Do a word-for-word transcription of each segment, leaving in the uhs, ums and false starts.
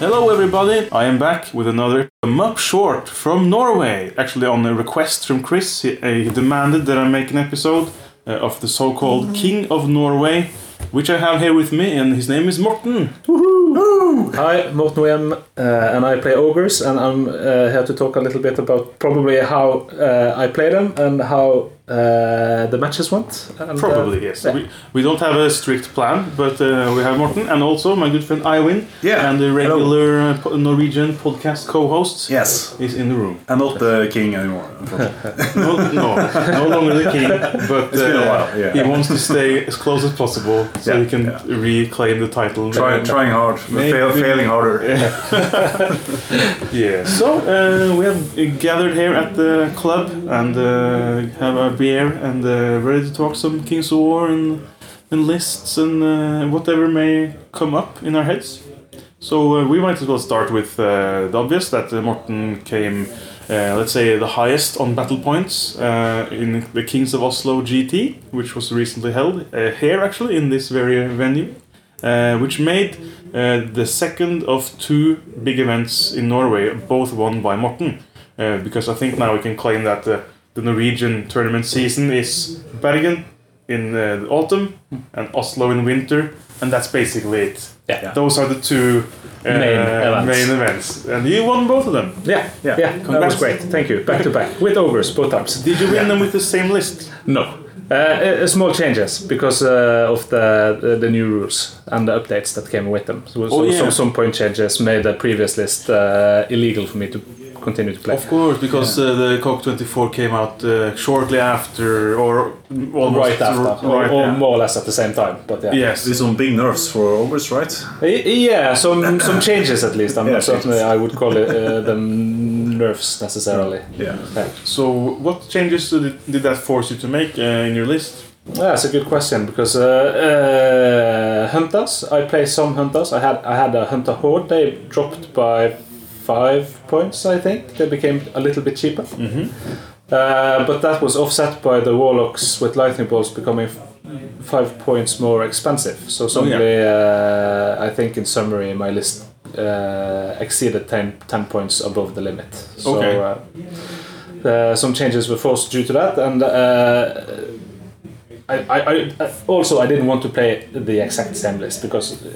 Hello everybody, I am back with another Mup Short from Norway. Actually, on a request from Chris, he, uh, he demanded that I make an episode uh, of the so-called mm-hmm. King of Norway, which I have here with me, and his name is Morten. Woohoo! Woo! Hi, Morten Wiem, uh, and I play Ogres, and I'm uh, here to talk a little bit about probably how uh, I play them and how uh, the matches went. And, probably, uh, yes. Yeah. We, we don't have a strict plan, but uh, we have Morten, and also my good friend Iwin, yeah. and the regular uh, Norwegian podcast co-host yes. is in the room. I'm not the king anymore, unfortunately. no, no, no longer the king, but uh, yeah. he wants to stay as close as possible so yeah. he can yeah. reclaim the title. Try, trying hard, fail, failing harder. Yeah, yeah. So uh, we have gathered here at the club and uh, have a beer and uh, ready to talk some Kings of War and, and lists and uh, whatever may come up in our heads. So uh, we might as well start with uh, the obvious that uh, Morten came, uh, let's say, the highest on battle points uh, in the Kings of Oslo G T, which was recently held uh, here actually in this very venue, uh, which made uh, the second of two big events in Norway, both won by Morten, uh, because I think now we can claim that uh, the Norwegian tournament season is Bergen in uh, the autumn and Oslo in winter, and that's basically it. Yeah. Yeah. Those are the two uh, main, events. main events, and you won both of them. Yeah, yeah, yeah. That was great. Thank you. Back to back with Ogres both times. Did you win yeah. them with the same list? No, uh, small changes because uh, of the, the the new rules and the updates that came with them. So, oh, yeah. some some point changes made the previous list uh, illegal for me to continue to play. Of course, because yeah. uh, the C O C twenty-four came out uh, shortly after, or almost right after, r- or, right, or yeah. more or less at the same time. But yeah. Yes, there's some big nerves for Ogres, right? Yeah, some some changes at least. I'm yeah, not certain I would call it uh, them nerves necessarily. Yeah. yeah. So, what changes did, did that force you to make uh, in your list? Yeah, that's a good question because uh, uh, Hunters. I play some Hunters. I had I had a Hunter Horde. They dropped by five points, I think. They became a little bit cheaper. Mm-hmm. Uh, but that was offset by the Warlocks with Lightning Bolts becoming f- five points more expensive. So suddenly, oh, yeah. uh, I think in summary, my list uh, exceeded ten, ten points above the limit. So okay. uh, uh, some changes were forced due to that. And uh, I, I, I also, I didn't want to play the exact same list because Uh,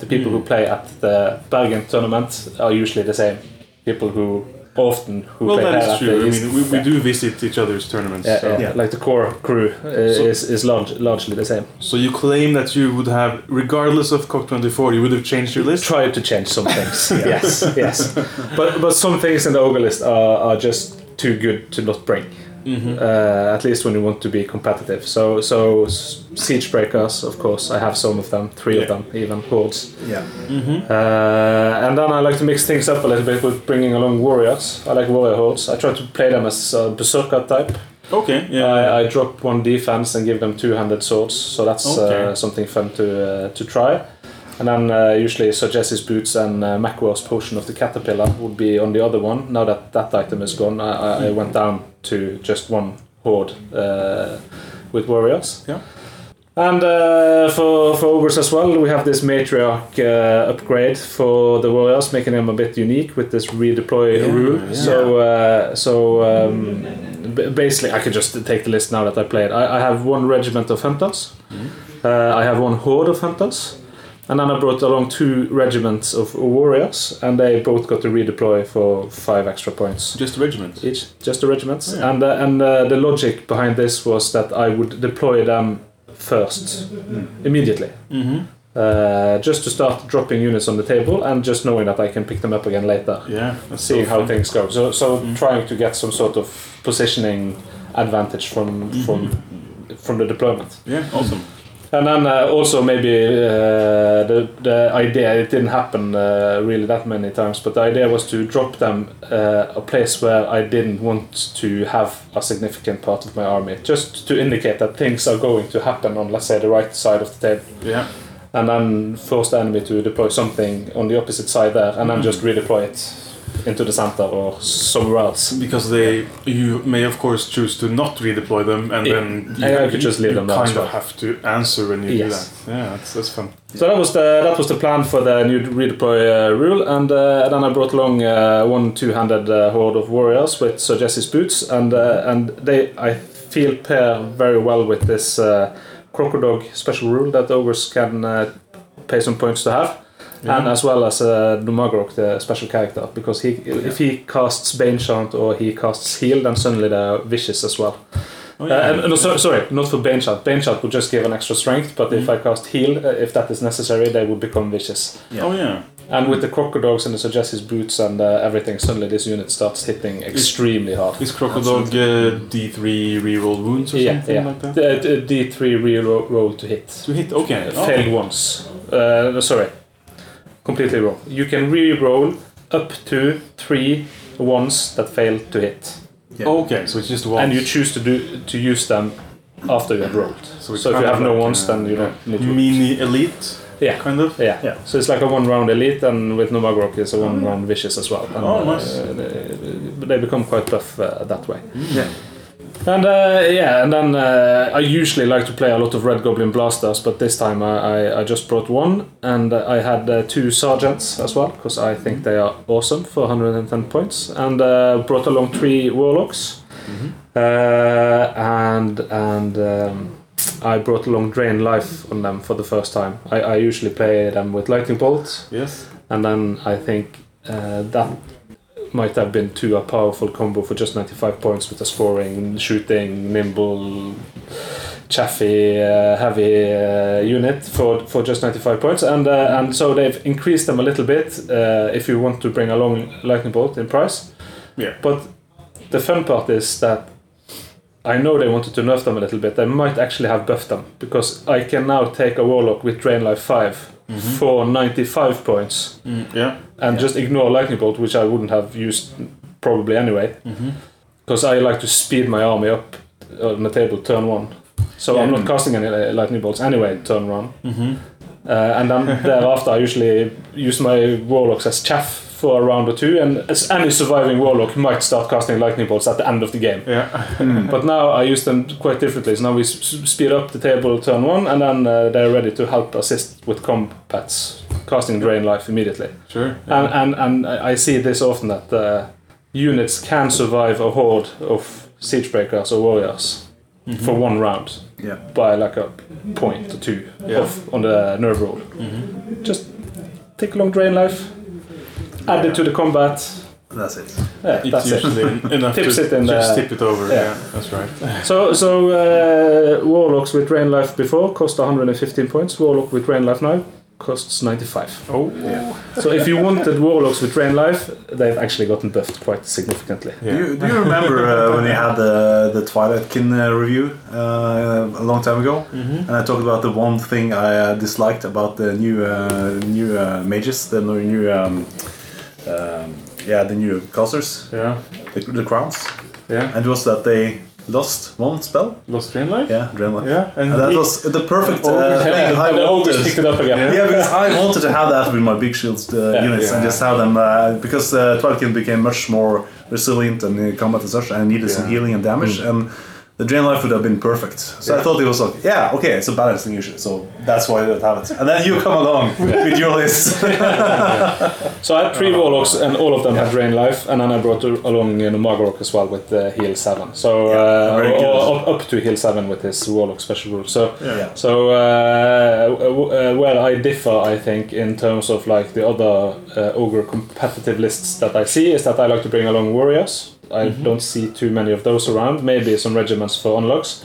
the people who play at the Bergen tournament are usually the same people who often who well, play that is true. I mean, we, we yeah. do visit each other's tournaments. Yeah, so. yeah. yeah. Like the core crew uh, so, is is large, largely the same. So you claim that you would have, regardless of C O C twenty-four, you would have changed your list. Try to change some things. yeah. Yes, yes. But but some things in the Ogre list are are just too good to not bring. Mm-hmm. Uh, at least when you want to be competitive. So, so Siege Breakers, of course, I have some of them, three yeah. of them, even Hordes. Yeah. Mm-hmm. Uh, and then I like to mix things up a little bit with bringing along Warriors. I like Warrior Hordes. I try to play them as a Berserker type. Okay. Yeah. I, I drop one defense and give them two-handed swords, so that's okay. uh, something fun to uh, to try. And then uh, usually Sir Jesse's Boots and uh, Macro's Potion of the Caterpillar would be on the other one. Now that that item is gone, I, I went down to just one horde uh, with Warriors. Yeah. And uh, for, for Ogres as well, we have this Matriarch uh, upgrade for the Warriors, making them a bit unique with this redeploy yeah, rule. Yeah. So uh, so um, b- basically I could just take the list now that I played. I, I have one regiment of Hunters. Mm-hmm. Uh, I have one horde of Hunters. And then I brought along two regiments of Warriors, and they both got to redeploy for five extra points. Just the regiments? Each, just the regiments. Oh, yeah. And, uh, and uh, the logic behind this was that I would deploy them first, mm. immediately. Mm-hmm. Uh, just to start dropping units on the table and just knowing that I can pick them up again later. Yeah. Seeing so how things go. So, so mm-hmm. trying to get some sort of positioning advantage from, mm-hmm. from, from the deployment. Yeah, awesome. And then uh, also maybe uh, the the idea, it didn't happen uh, really that many times, but the idea was to drop them uh, a place where I didn't want to have a significant part of my army, just to indicate that things are going to happen on, let's say, the right side of the table. Yeah. And then force the enemy to deploy something on the opposite side there, and mm-hmm. then just redeploy it into the center or somewhere else. Because they, yeah. you may of course choose to not redeploy them, and yeah. then you, yeah, you, you, just leave you them kind of have to answer when you yes. do that. Yeah, that's, that's fun. So that was the that was the plan for the new redeploy uh, rule, and uh, then I brought along uh, one two-handed uh, horde of warriors with Sir Jesse's boots, and uh, and they I feel pair very well with this uh, Crocodog special rule that ogres can uh, pay some points to have. Yeah. And as well as uh, the Magrok, the special character, because he yeah. if he casts Bane Chant or he casts Heal, then suddenly they're vicious as well. Oh, yeah. uh, and, no, so, sorry, not for Bane Chant. Bane Chant would just give an extra strength, but mm-hmm. if I cast Heal, uh, if that is necessary, they would become vicious. Yeah. Oh, yeah. And with the Crocodogs and the Suggestis boots and uh, everything, suddenly this unit starts hitting extremely hard. Is Crocodog uh, D three reroll wounds or yeah, something yeah. like that? D- D3 reroll to hit. To hit, okay. Uh, failed okay. once. Uh, no, sorry. Completely wrong. You can re-roll up to three ones that fail to hit. Yeah. Okay, so it's just ones. And you choose to do to use them after you have rolled. So, so if you have no like ones, then you don't need to. Mini elite? Yeah. Kind of? Yeah. yeah. So it's like a one-round elite, and with Nomagrok it's a one-round vicious as well. And, oh, nice. Uh, they, they become quite tough uh, that way. Mm. Yeah. And uh, yeah, and then uh, I usually like to play a lot of Red Goblin Blasters, but this time I, I, I just brought one, and I had uh, two Sergeants as well, because I think they are awesome for one hundred ten points, and uh, brought along three Warlocks, mm-hmm. uh, and and um, I brought along Drain Life on them for the first time. I, I usually play them with Lightning Bolt, yes, and then I think uh, that... might have been too a powerful combo for just ninety-five points with a scoring, shooting, nimble, chaffy, uh, heavy uh, unit for for just ninety-five points, and uh, and so they've increased them a little bit uh, if you want to bring along Lightning Bolt in price. Yeah. But the fun part is that I know they wanted to nerf them a little bit. I might actually have buffed them, because I can now take a Warlock with Drain Life five mm-hmm. for ninety-five points mm, yeah. and yeah. just ignore Lightning Bolt, which I wouldn't have used probably anyway, because mm-hmm. I like to speed my army up on the table turn one. So yeah. I'm not casting any Lightning Bolts anyway turn one. Mm-hmm. Uh, and then thereafter I usually use my Warlocks as chaff for a round or two, and as any surviving Warlock might start casting Lightning Bolts at the end of the game. Yeah. But now I use them quite differently. So now we s- speed up the table turn one, and then uh, they're ready to help assist with combats, casting Drain Life immediately. Sure. Yeah. And, and and I see this often, that uh, units can survive a horde of Siege Breakers or Warriors mm-hmm. for one round yeah. by like a point or two yeah. off on the nerve roll. Mm-hmm. Just take along Drain Life, add it to the combat. That's it. Yeah, it's that's usually it. Enough Tips to it in just the, tip it over. Yeah. yeah, that's right. So, so uh, Warlocks with Drain Life before cost one hundred fifteen points. Warlock with Drain Life now costs ninety-five. Oh, yeah. So if you wanted Warlocks with Drain Life, they've actually gotten buffed quite significantly. Yeah. Do you, do you remember uh, when you had the the Twilight Kin uh, review uh, a long time ago, mm-hmm. and I talked about the one thing I uh, disliked about the new uh, new uh, mages, the new. Um, Um, yeah, the new casters, yeah, the, the crowns, yeah, and it was that they lost one spell, lost Drain Life, yeah, Drain Life, yeah, and, and that he, was the perfect. Uh, thing I wanted. Picked it up again. Yeah, yeah, because I wanted to have that with my big shields uh, yeah, units yeah. and just have them uh, because uh, Twilight became much more resilient and combat and such, and needed yeah. some healing and damage mm. and. The Drain Life would have been perfect. So yeah. I thought it was like, yeah, okay, it's a balancing issue, so that's why I don't have it. And then you come along with your list. yeah. So I had three Warlocks, and all of them yeah. had Drain Life, and then I brought along you know, Magrok as well with uh, Heal seven. So yeah, uh, or, up, up to Heal seven with his Warlock special rule. So, yeah. so uh, well, I differ, I think, in terms of like the other uh, Ogre competitive lists that I see, is that I like to bring along Warriors. I mm-hmm. don't see too many of those around. Maybe some regiments for unlocks,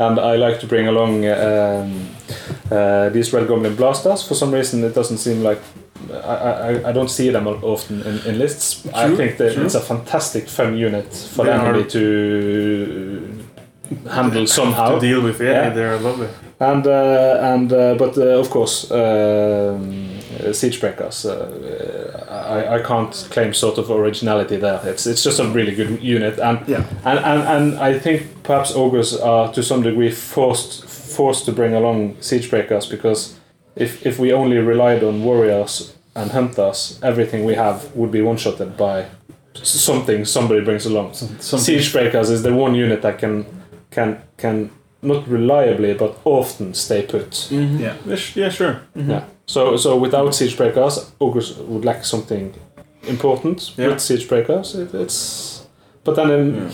and I like to bring along um, uh, these Red Goblin Blasters. For some reason, it doesn't seem like I I, I don't see them often in, in lists. True, I think that true. It's a fantastic fun unit for they the enemy are... to handle somehow. To deal with, yeah, yeah. they're lovely. And uh, and uh, but uh, of course. Um, Siege Breakers. Uh, I, I can't claim sort of originality there. It's it's just a really good unit, and yeah. and, and and I think perhaps Ogres are to some degree forced forced to bring along Siege Breakers, because if if we only relied on Warriors and Hunters, everything we have would be one-shotted by something somebody brings along. Some, Siege Breakers is the one unit that can can can not reliably but often stay put. Mm-hmm. Yeah. Yeah, sure. Mm-hmm. Yeah. So so without Siege Breakers, Ogres would lack something important. Yeah. With Siege Breakers, it, it's but then in, yeah.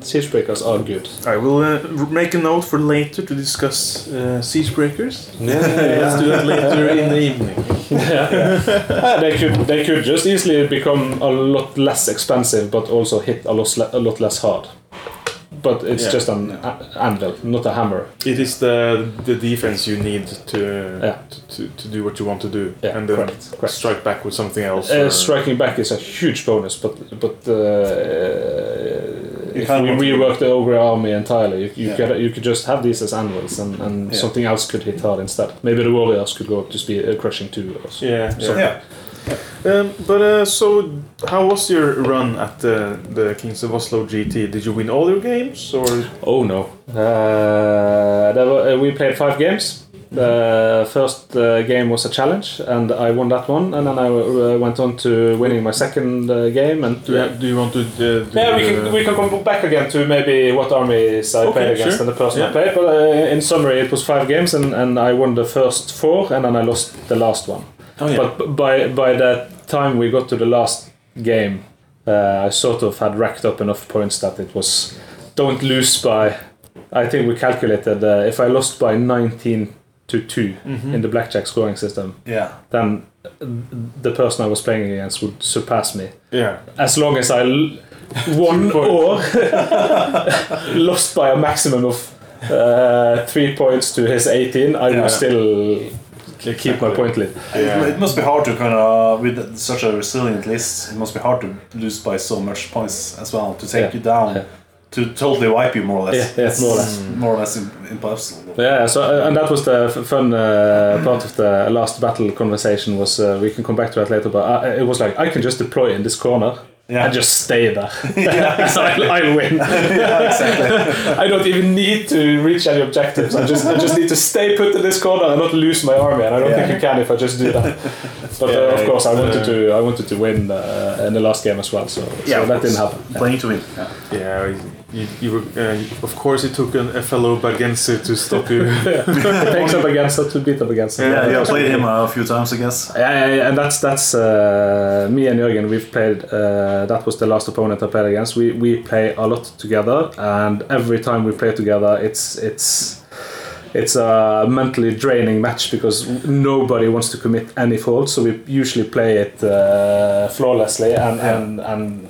Siege Breakers are good. I will uh, make a note for later to discuss uh, Siege Breakers. Yeah, yeah, yeah. Let's do that later in the evening. Yeah, yeah. They could they could just easily become a lot less expensive, but also hit a lot le- a lot less hard. But it's yeah. just an a- anvil, not a hammer. It is the the defense you need to yeah. to, to, to do what you want to do, yeah, and then correct, correct. strike back with something else. Uh, striking back is a huge bonus, but but. Uh, uh, If we rework the ogre army entirely, you, you yeah. could you could just have these as anvils, and, and yeah. something else could hit hard instead. Maybe the warriors could go up to speed, uh, crushing two. Or yeah, yeah. yeah. Um, but uh, so, how was your run at the the Kings of Oslo G T? Did you win all your games, or? Oh no, uh, there were, uh, we played five games. The first uh, game was a challenge, and I won that one. And then I uh, went on to winning my second uh, game. And do, yeah. have, do you want to? Uh, do yeah, we can we can come back again to maybe what armies I okay, played against sure. and the person yeah. I played. But uh, in summary, it was five games, and, and I won the first four, and then I lost the last one. Oh, yeah. But by by the time we got to the last game, uh, I sort of had racked up enough points that it was don't lose by. I think we calculated uh, if I lost by nineteen. To two mm-hmm. in the blackjack scoring system. Yeah. Then the person I was playing against would surpass me. Yeah. As long as I l- won or lost by a maximum of uh, three points to his eighteen, I yeah. would still exactly. keep my point lead. Yeah. It must be hard to kind of with such a resilient list. It must be hard to lose by so much points as well to take yeah. you down. Yeah. To totally wipe you, more or less. Yeah, yeah, more or less. Mm. More or less impossible. Yeah, so uh, and that was the f- fun uh, part of the last battle conversation. Was uh, we can come back to that later, but I, it was like I can just deploy in this corner yeah. and just stay there. Yeah, exactly. I, I win. Yeah, exactly. I don't even need to reach any objectives. I just I just need to stay put in this corner and not lose my army. And I don't yeah. think you can if I just do that. But yeah, uh, of course, I wanted uh, to I wanted to win uh, in the last game as well. So, yeah, so that didn't happen. Playing yeah. to win. Yeah. yeah easy. You, you were, uh, of course, it took an, a fellow Bergenser to stop you. It takes a Bergenser to beat a Bergenser. Yeah, yeah, I played him a few times, I guess. Yeah, yeah, yeah. And that's that's uh, me and Jørgen. We've played. Uh, that was the last opponent I played against. We we play a lot together, and every time we play together, it's it's it's a mentally draining match because nobody wants to commit any faults. So we usually play it uh, flawlessly, and and. and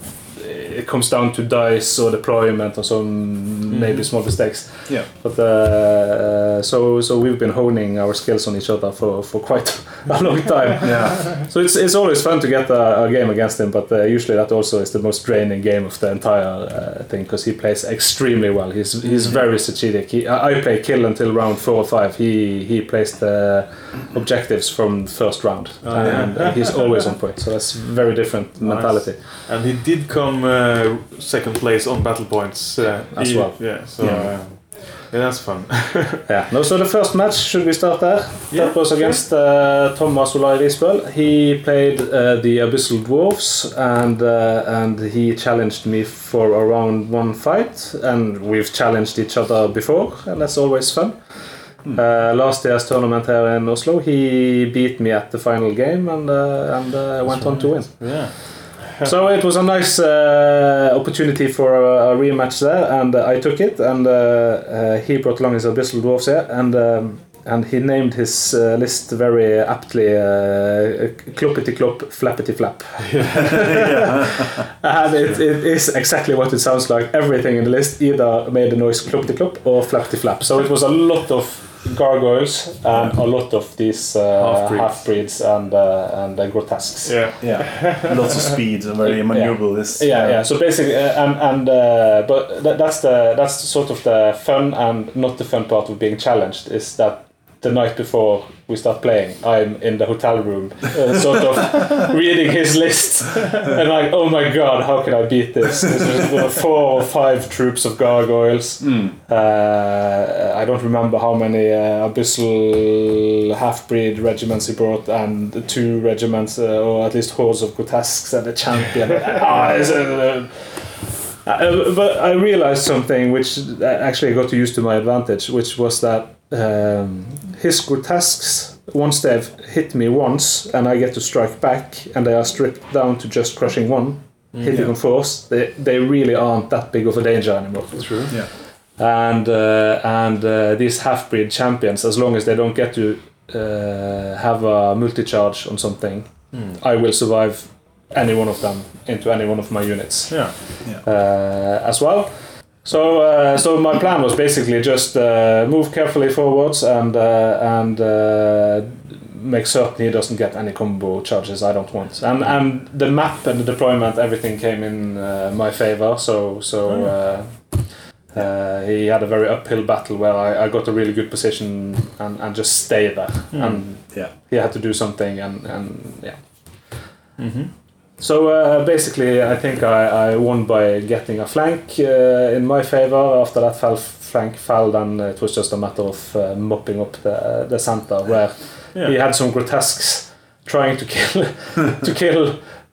it comes down to dice or deployment or some maybe small mistakes. Yeah. But uh, so so we've been honing our skills on each other for, for quite a long time. Yeah. So it's it's always fun to get a, a game against him, but uh, usually that also is the most draining game of the entire uh, thing because he plays extremely well. He's he's very strategic. He, I play kill until round four or five. He he plays the objectives from the first round, oh, and yeah. he's always on point. So that's very different mentality. Nice. And he did come. Uh, Uh, second place on battle points uh, as he, well. Yeah, so yeah. Uh, yeah, that's fun. yeah. No, so the first match, should we start there? Yeah, that was against sure. uh, Thomas Olai Risbøl. He played uh, the Abyssal Dwarves, and uh, and he challenged me for around one fight, and we've challenged each other before, and that's always fun. Hmm. Uh, last year's tournament here in Oslo, he beat me at the final game, and uh, and uh, went right. on to win. Yeah. So it was a nice uh, opportunity for a, a rematch there, and uh, I took it. And uh, uh, he brought along his Abyssal Dwarves here, and um, and he named his uh, list very aptly uh, Kloppity Klopp, Flappity Flap. And it, it is exactly what it sounds like. Everything in the list either made the noise Kloppity Klopp or Flappity Flap. So it was a lot of gargoyles and a lot of these uh, half-breeds and uh, and uh, grotesques. Yeah, yeah. Lots of speed and very maneuverable. Yeah. yeah, yeah. So basically, uh, and and uh, but th- that's the that's sort of the fun and not the fun part of being challenged is that the night before we start playing, I'm in the hotel room, uh, sort of reading his list, and like, oh my god, how can I beat this? There's uh, four or five troops of gargoyles. Mm. Uh, I don't remember how many uh, abyssal half-breed regiments he brought, and the two regiments, uh, or at least hordes of grotesques, and a champion. Ah, it's a... Uh, but I realized something which actually I got to use to my advantage, which was that um, his grotesques, once they've hit me once and I get to strike back and they are stripped down to just crushing one, mm, hitting yeah. on force, they they really aren't that big of a danger anymore. True. Yeah. And uh, and uh, these half-breed champions, as long as they don't get to uh, have a multi-charge on something, mm. I will survive any one of them into any one of my units. Yeah, yeah. Uh, as well. So, uh, so my plan was basically just uh, move carefully forwards and uh, and uh, make certain he doesn't get any combo charges I don't want. And and the map and the deployment, everything came in uh, my favor. So so uh, uh, he had a very uphill battle where I, I got a really good position and, and just stay there. Mm. And yeah, he had to do something and and yeah. Mm-hmm. So uh, basically, I think I, I won by getting a flank uh, in my favor. After that fell, flank fell, then it was just a matter of uh, mopping up the the center, where yeah. he had some grotesques trying to kill to kill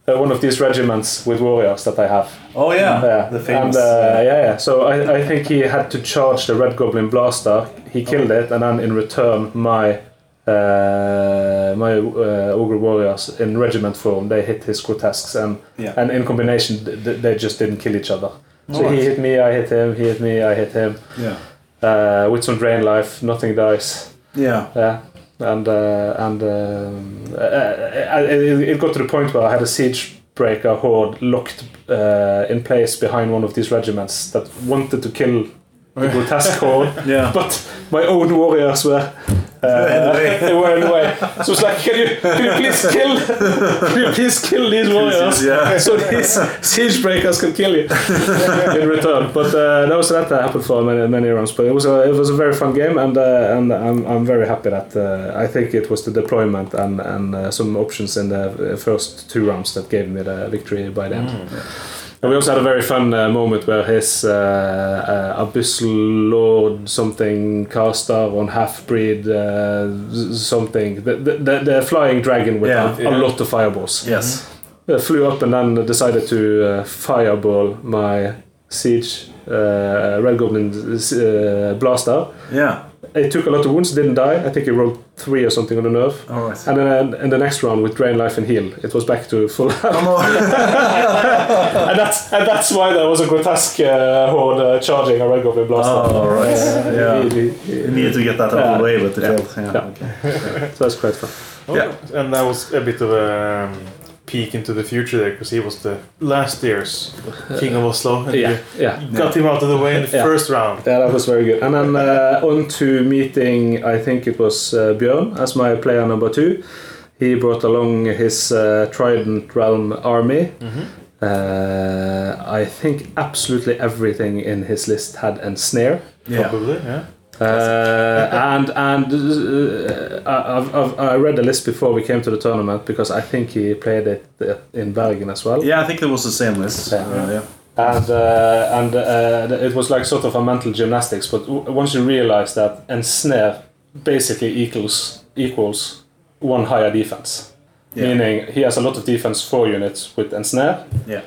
uh, one of these regiments with warriors that I have. Oh yeah, yeah. The famous. And, uh, yeah, yeah. So I, I think he had to charge the Red Goblin Blaster. He killed okay. it, and then in return, my. Uh, my uh, Ogre Warriors in regiment form, they hit his grotesques, and yeah. and in combination th- they just didn't kill each other. So right. he hit me, I hit him, he hit me, I hit him. Yeah. Uh, with some Drain Life, nothing dies. Yeah. Yeah. And uh, and um, uh, it, it got to the point where I had a Siege Breaker horde locked uh, in place behind one of these regiments that wanted to kill the grotesque horde. Yeah. But my own warriors were. Uh, they were in the way. So it's like, can you can you please kill can you please kill these warriors? Yeah. So these Siege Breakers can kill you in return. But uh, that was that that happened for many many rounds. But it was a it was a very fun game, and uh, and I'm I'm very happy that uh, I think it was the deployment and and uh, some options in the first two rounds that gave me the victory by the end. Mm, yeah. And we also had a very fun uh, moment where his uh, uh, Abyssal Lord something caster on half-breed uh, something, the, the, the flying dragon with yeah, a, yeah. a lot of fireballs. Yes. Mm-hmm. Uh, flew up and then decided to uh, fireball my Siege uh, Red Goblin uh, Blaster. Yeah. It took a lot of wounds, didn't die. I think he rolled three or something on the nerve. All right. And then in the next round with Drain Life and Heal, it was back to full. Come on. and that's and that's why there was a grotesque uh, horde uh, charging a Red Goblin Blaster. Oh, all right. Yeah. yeah. You needed to get that out yeah. of the way with the jolt. Yeah. yeah. yeah. Okay. So that's quite fun. Oh, yeah. And that was a bit of a um, peek into the future there, because he was the last year's King of Oslo, and yeah, you yeah, got yeah. him out of the way in the yeah. first round. Yeah, that was very good. And then uh, on to meeting, I think it was uh, Bjørn as my player number two. He brought along his uh, Trident Realm army. Mm-hmm. Uh, I think absolutely everything in his list had Ensnare. Yeah. Probably, yeah. Uh, and and uh, I've, I've I read the list before we came to the tournament, because I think he played it in Bergen as well. Yeah, I think it was the same list. Yeah. Uh, yeah. And uh, and uh, it was like sort of a mental gymnastics. But w- once you realize that Ensnare basically equals equals one higher defense, yeah. meaning he has a lot of defense four units with Ensnare. Yeah.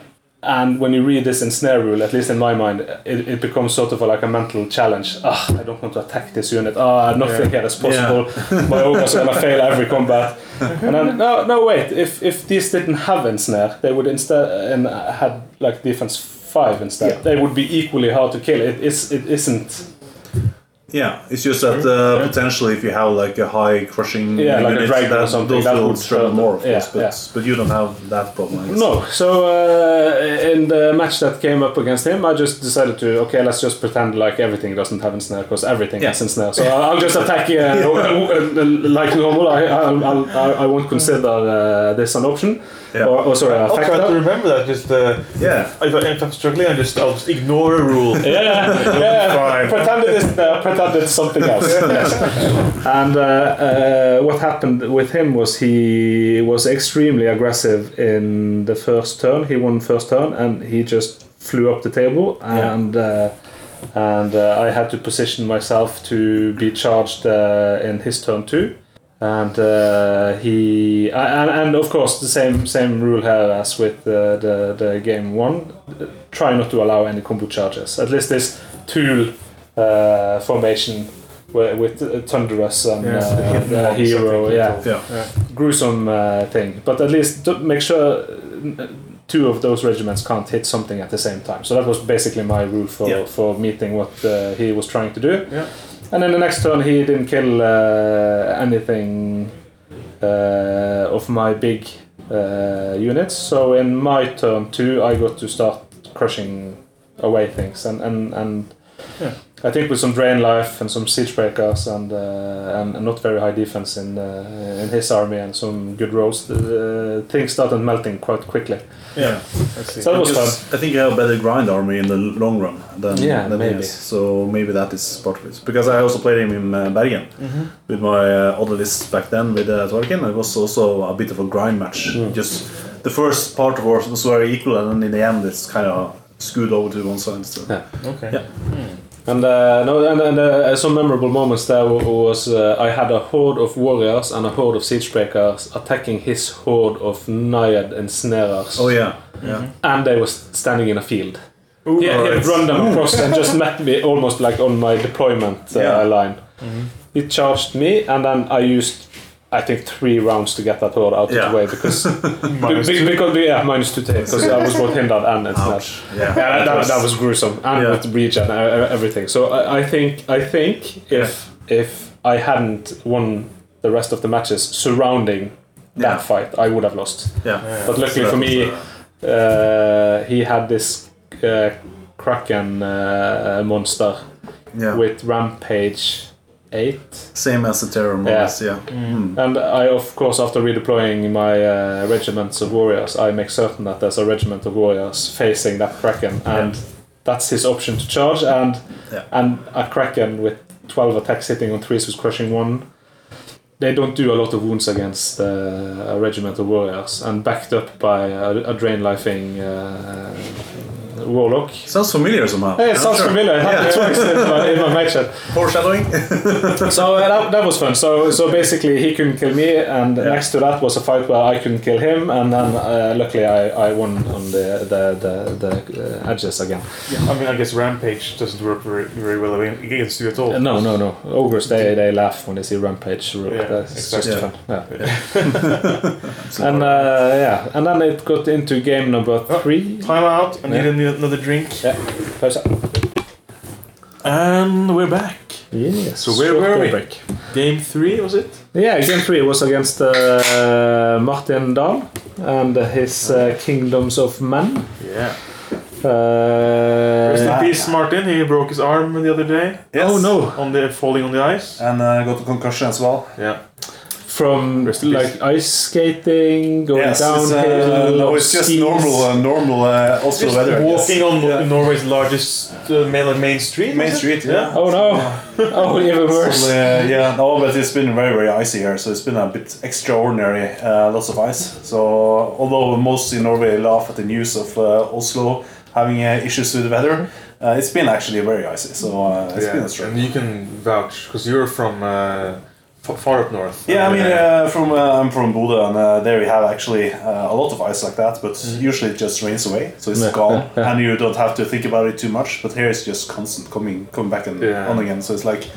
And when you read this Ensnare rule, at least in my mind, it, it becomes sort of a, like a mental challenge. Ah, oh, I don't want to attack this unit. Ah, oh, nothing yeah. here is possible. Yeah. My ogres are gonna fail every combat. And then no, no wait. If if these didn't have Ensnare, they would instead and had like defense five instead. Yeah. They would be equally hard to kill. It is it isn't. Yeah, it's just that uh, yeah. potentially if you have like a high crushing yeah, like unit, a dragon that, or something, those that will struggle more, of course, yeah, but, yeah. but you don't have that problem. No, so uh, in the match that came up against him, I just decided to, okay, let's just pretend like everything doesn't have Ensnare, because everything yeah. has Ensnare. So yeah. I'll just attack uh, yeah. like normal, I, I'll, I'll, I won't consider uh, this an option. Yeah. Or, or sorry, uh, I'll try to remember that. Just uh, yeah. If, I, if I'm struggling, I just I'll just ignore a rule. yeah, yeah. Pretend it is uh, pretend it's something else. And uh, uh, what happened with him was he was extremely aggressive in the first turn. He won first turn, and he just flew up the table and. Yeah. Uh, And uh, I had to position myself to be charged uh, in his turn too, and uh, he I, and, and of course the same same rule here as with uh, the the game one. Try not to allow any combo charges. At least this tool uh, formation with, with uh, Thunderous and yes, uh, the the hero, yeah, yeah. yeah, gruesome uh, thing. But at least make sure. Uh, Two of those regiments can't hit something at the same time. So that was basically my rule for, yeah. for meeting what uh, he was trying to do. Yeah. And then the next turn he didn't kill uh, anything uh, of my big uh, units. So in my turn two, I got to start crushing away things. And, and, and yeah. I think with some Drain Life and some Siege Breakers and, uh, and not very high defense in uh, in his army and some good rolls, uh, things started melting quite quickly. Yeah, so that was just, fun. I think you have a better grind army in the long run than yeah, than maybe. He is. So maybe that is part of it. Because I also played him in uh, Bergen mm-hmm. with my uh, other list back then with uh, Twilight Kin. It was also a bit of a grind match. Mm. Just the first part of ours was very equal, and then in the end it's kind of screwed over to one side. So. Yeah. Okay. Yeah. Mm. And uh, no, and, and uh, some memorable moments there was uh, I had a horde of warriors and a horde of siege breakers attacking his horde of Naiad and Ensnarers. Oh yeah, yeah. And they were standing in a field. Ooh, he, right. he had run them across and just met me almost like on my deployment uh, yeah. line. Mm-hmm. He charged me, and then I used. I think three rounds to get that horde out yeah. of the way because minus be, because yeah minus two because I was both hindered and it's not yeah, yeah that, was, that was gruesome and yeah. with regen and everything. So I, I think I think if yeah. if I hadn't won the rest of the matches surrounding that yeah. fight, I would have lost. Yeah, yeah but luckily for me, uh, he had this uh, Kraken uh, monster yeah. with Rampage. Eight. Same as the terror models, yeah. yeah. Mm. And I, of course, after redeploying my uh, regiments of warriors, I make certain that there's a regiment of warriors facing that Kraken, and yeah. that's his option to charge. And yeah. and a Kraken with twelve attacks hitting on threes was crushing one. They don't do a lot of wounds against uh, a regiment of warriors, and backed up by a, a drain lifing. Uh, Warlock. Sounds familiar somehow. Yeah, it I'm sounds sure. familiar. I had yeah. it in my, in my matchup. Foreshadowing. so uh, that, that was fun. So so basically he couldn't kill me, and yeah. next to that was a fight where I couldn't kill him, and then uh, luckily I, I won on the the, the, the uh, edges again. Yeah. I mean, I guess Rampage doesn't work very, very well against you at all. Uh, no, no, no. Ogres, they, they laugh when they see Rampage. Yeah, that's exactly. just yeah. fun. Yeah. Yeah. and uh, yeah, and then it got into game number three. Oh, time out. I need yeah. another drink. Yeah. And we're back. Yes. So where were we? Back. Game three, was it? Yeah, game three was against uh, Martin Dahl and his uh, Kingdoms of Men. Yeah. Uh, Rest in peace, Martin. He broke his arm the other day. Yes. Oh no! On the falling on the ice. And uh, got a concussion as well. Yeah. From like ice skating, going yes, downhill, uh, no, it's skis. Just normal, uh, normal uh, Oslo weather. Walking on yeah. Norway's largest uh, mainland main street. Main street, yeah. yeah. Oh no! Yeah. Oh, even worse. So, uh, yeah, no, but it's been very, very icy here, so it's been a bit extraordinary. Uh, lots of ice. So, although most in Norway laugh at the news of uh, Oslo having uh, issues with the weather. Uh, it's been actually very icy, so uh, it's yeah. been a struggle. And you can vouch because you're from. Uh, Far up north. Yeah, I mean, uh, from uh, I'm from Bodø, and uh, there we have actually uh, a lot of ice like that, but mm. usually it just rains away, so it's gone, and you don't have to think about it too much. But here it's just constant coming, coming back and yeah. on again. So it's like,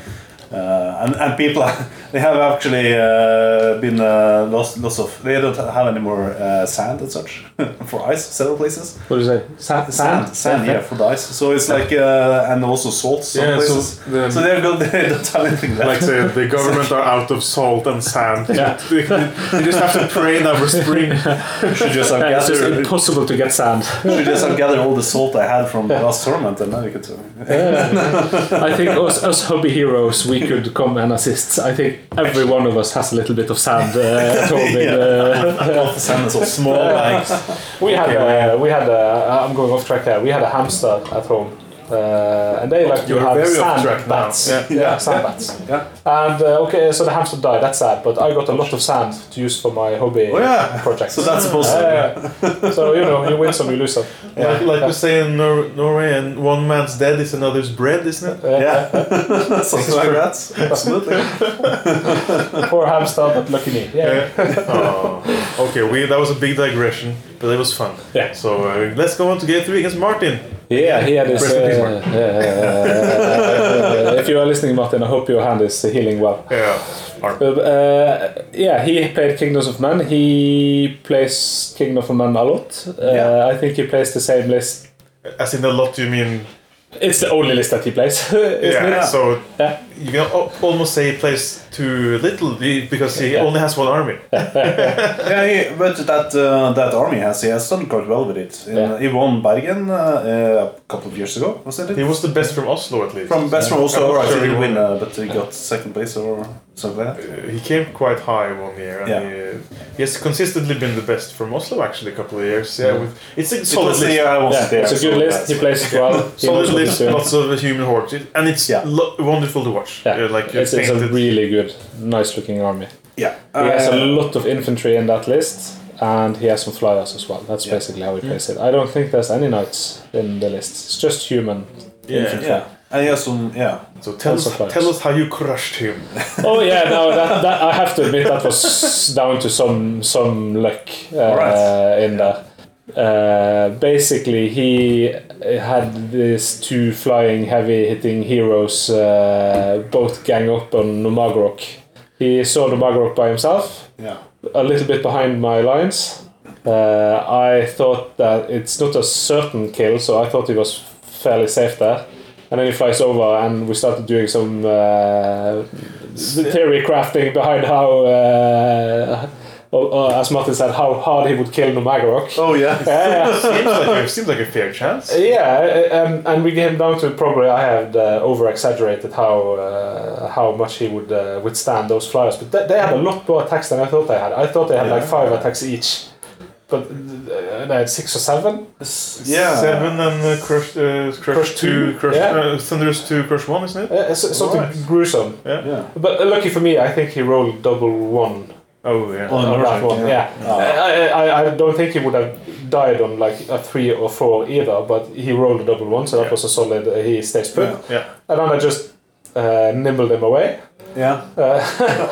uh, and and people they have actually uh, been uh, lost, lots of. They don't have any more uh, sand and such for ice. Several places. What do you say? Sand, sand, sand. Yeah, for the ice. So it's like, uh, and also salt. Some yeah, places. So, the, so they're good. They don't have anything there. Like the, the government are out of salt and sand. Yeah. You just have to pray that we're spring. Should just have gathered. It's just impossible to get sand. Should just have gathered all the salt I had from the last tournament, and now you could. Uh, I think us, us hobby heroes, we could come and assist. I think. every every one of us has a little bit of sand. Uh, Torben, yeah. uh, I love the sand. Sort of small bags. We had okay, a, we had a, I'm going off track there. We had a hamster at home. Uh, and they like to have sand bats. Yeah. Yeah. Yeah, sand bats. Yeah. And uh, okay, so the hamster died. That's sad. But I got a lot of sand to use for my hobby oh, yeah. project. So that's possible. Uh, yeah. So you know, you win some, you lose some. Yeah. Like, like yeah. we say in Nor- Norway, and one man's dead is another's bread, isn't it? Uh, yeah. yeah. Something like that. Absolutely. Poor hamster, but lucky me. Yeah. yeah. Oh. Okay, we that was a big digression, but it was fun. Yeah. So uh, let's go on to game three against Martin. Yeah, he had his. Uh, uh, uh, if you are listening, Martin, I hope your hand is healing well. Yeah. Uh, yeah, he played Kingdoms of Men. He plays Kingdom of Men a lot. Uh, yeah. I think he plays the same list. As in a lot, you mean? It's the only list that he plays. Isn't yeah, it? So yeah. you can almost say he plays too little because he yeah. only has one army. yeah, he, but that uh, that army has he has done quite well with it. Yeah. He won Bergen uh, a couple of years ago, wasn't it? He was the best from Oslo at least. From best yeah. from Oslo, right? Sure he didn't win, uh, but he got second place or something like that. Uh, he came quite high one year. And yeah. he, uh, he has consistently been the best from Oslo actually a couple of years. Yeah, yeah. With, it's a solid it list. Yeah, yeah, there, it's a good list. He plays well. Solid list. Lots of human hordes, and it's yeah. lo- wonderful to watch. Yeah, uh, like it's, it's a really good, nice-looking army. Yeah, uh, he has a lot of infantry in that list, and he has some flyers as well. That's yeah. basically how he yeah. plays it. I don't think there's any knights in the list. It's just human yeah. infantry. Yeah. And he has some, yeah. So tell us, tell us how you crushed him. Oh yeah, no, that, that I have to admit that was down to some some luck uh, right. in there. Uh, basically, he had these two flying, heavy-hitting heroes uh, both gang up on Magrok. He saw the Magrok by himself, yeah. a little bit behind my lines. Uh, I thought that it's not a certain kill, so I thought he was fairly safe there. And then he flies over, and we started doing some uh, theory crafting behind how... Uh, Oh, oh, as Martin said, how hard he would kill the Magrok. Oh yeah, yeah, yeah. seems, like a, seems like a fair chance. Yeah, um, and we came down to probably I had uh, over exaggerated how uh, how much he would uh, withstand those flyers, but they, they had a lot more attacks than I thought they had. I thought they had yeah. like five attacks each, but uh, they had six or seven. S- yeah, seven and uh, crushed, uh, crushed, crushed two, two crushed yeah. uh, thunderous two, crushed one, isn't it? Uh, so, something right. gruesome. Yeah. yeah, but lucky for me, I think he rolled double one. Oh yeah, on on right. one, yeah. yeah. Oh. I, I I don't think he would have died on like a three or four either, but he rolled a double one, so that yeah. was a solid. Uh, he stays put. Yeah. yeah. And then I just uh, nimbled him away. Yeah. Uh,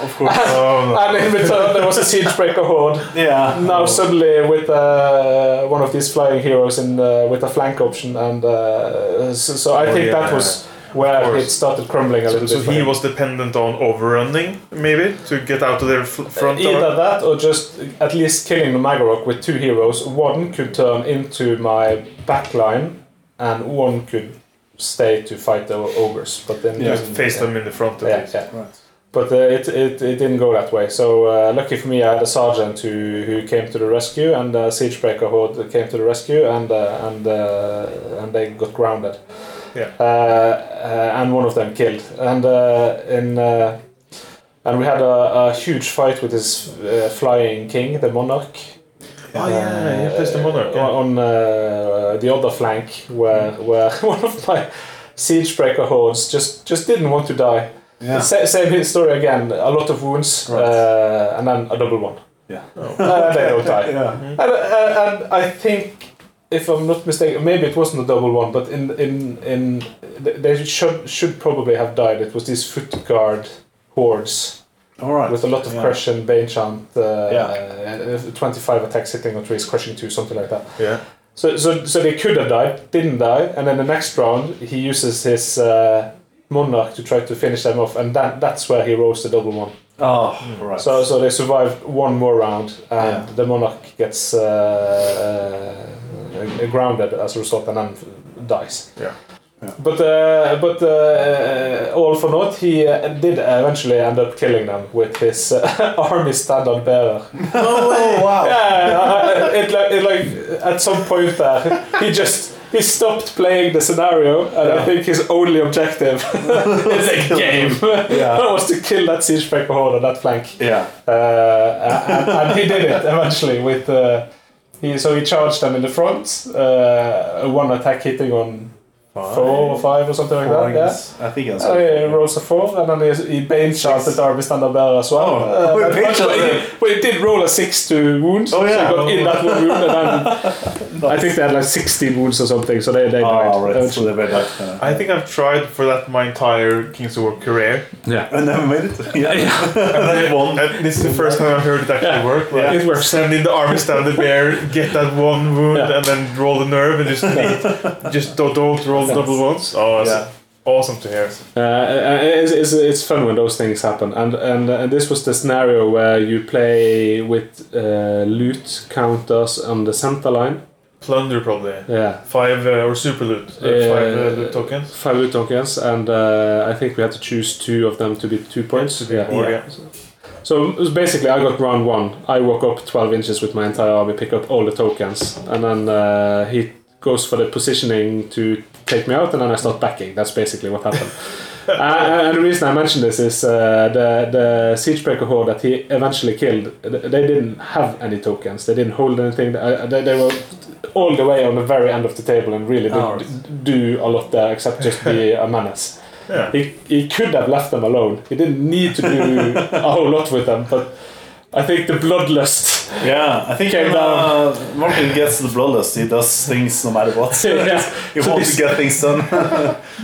of course. Oh. And in return, there was a siege breaker horde. Yeah. Now oh. suddenly with uh, one of these flying heroes in uh, with a flank option, and uh, so, so I oh, think yeah. that was. Where it started crumbling a little so, bit. So he was dependent on overrunning, maybe, to get out of their f- front door? Either that, or just at least killing the Magrok with two heroes. One could turn into my back line, and one could stay to fight the ogres. But then yeah. just face yeah. them in the front of yeah, yeah. Right. But uh, it, it it didn't go that way. So uh, lucky for me, I had a sergeant who, who came to the rescue, and the siege breaker horde came to the rescue, and uh, and uh, and they got grounded. Yeah. Uh, uh, and one of them killed, and uh, in uh, and we had a, a huge fight with his uh, flying king, the monarch. Oh yeah, he uh, plays the monarch yeah. on uh, the other flank, where mm. where one of my siege breaker hordes just, just didn't want to die. Yeah. Sa- same story again. A lot of wounds, right. uh, and then a double one. Yeah, oh. uh, they don't die. Yeah. Mm-hmm. And, uh, and I think. If I'm not mistaken, maybe it wasn't a double one, but in in in they should should probably have died. It was these foot guard hordes, all right, with a lot of yeah. crush and bane chant, uh, yeah, uh, twenty-five attacks hitting on trees, crushing two, something like that. Yeah. So so so they could have died, didn't die, and then the next round he uses his uh, monarch to try to finish them off, and that that's where he rolls the double one. Oh, right. So so they survived one more round, and yeah. the monarch gets. Uh, uh, grounded as a result and then dies. Yeah. Yeah. But uh, but uh, all for naught, he uh, did eventually end up killing them with his uh, army standard bearer. No way! Wow! Yeah, I, it, like, it like at some point there, he just he stopped playing the scenario, and yeah. I think his only objective in the game yeah. was to kill that siege breaker horde on that flank. Yeah, uh, and, and he did it eventually with. Uh, he so he charged them in the front, uh, one attack hitting on. Four or five or something four, like that. I guess. Yeah. I think that's uh, yeah, he rolls a four, and then he, he bane shafted Darby Standard Bearer as well. Oh, uh, but, he, but he did roll a six to wound. Oh, yeah. So he got oh, in that one wound, and then I think they had like sixteen wounds or something, so they, they died. Oh, right. So they died. Uh, I think I've tried for that my entire Kings of War career. Yeah. I never made it. Yeah. yeah. And then it won. And this is the first time I've heard it actually yeah. work. Yeah. It works. Send in the Army Standard Bearer, get that one wound, yeah. and then roll the nerve, and just, need, just don't, don't roll. Double ones. Oh, that's yeah. awesome to hear. Uh, it's, it's it's fun when those things happen, and and, and this was the scenario where you play with uh, loot counters on the center line. Plunder probably. Yeah. Five uh, or super loot. Uh, uh, five uh, loot tokens. Five loot tokens, and uh, I think we had to choose two of them to be two points. To be yeah. More, yeah. yeah. So it was basically, I got round one. I walk up twelve inches with my entire army, pick up all the tokens, and then uh, he goes for the positioning to take me out, and then I start backing. That's basically what happened. uh, and the reason I mention this is uh, the the Siegebreaker horde that he eventually killed, they didn't have any tokens. They didn't hold anything. They, they were all the way on the very end of the table and really didn't do a lot there except just be a menace. Yeah. He he could have left them alone. He didn't need to do a whole lot with them, but I think the bloodlust. Yeah, I think when uh, Martin gets the bloodlust, he does things no matter what. yeah. He so wants these, to get things done.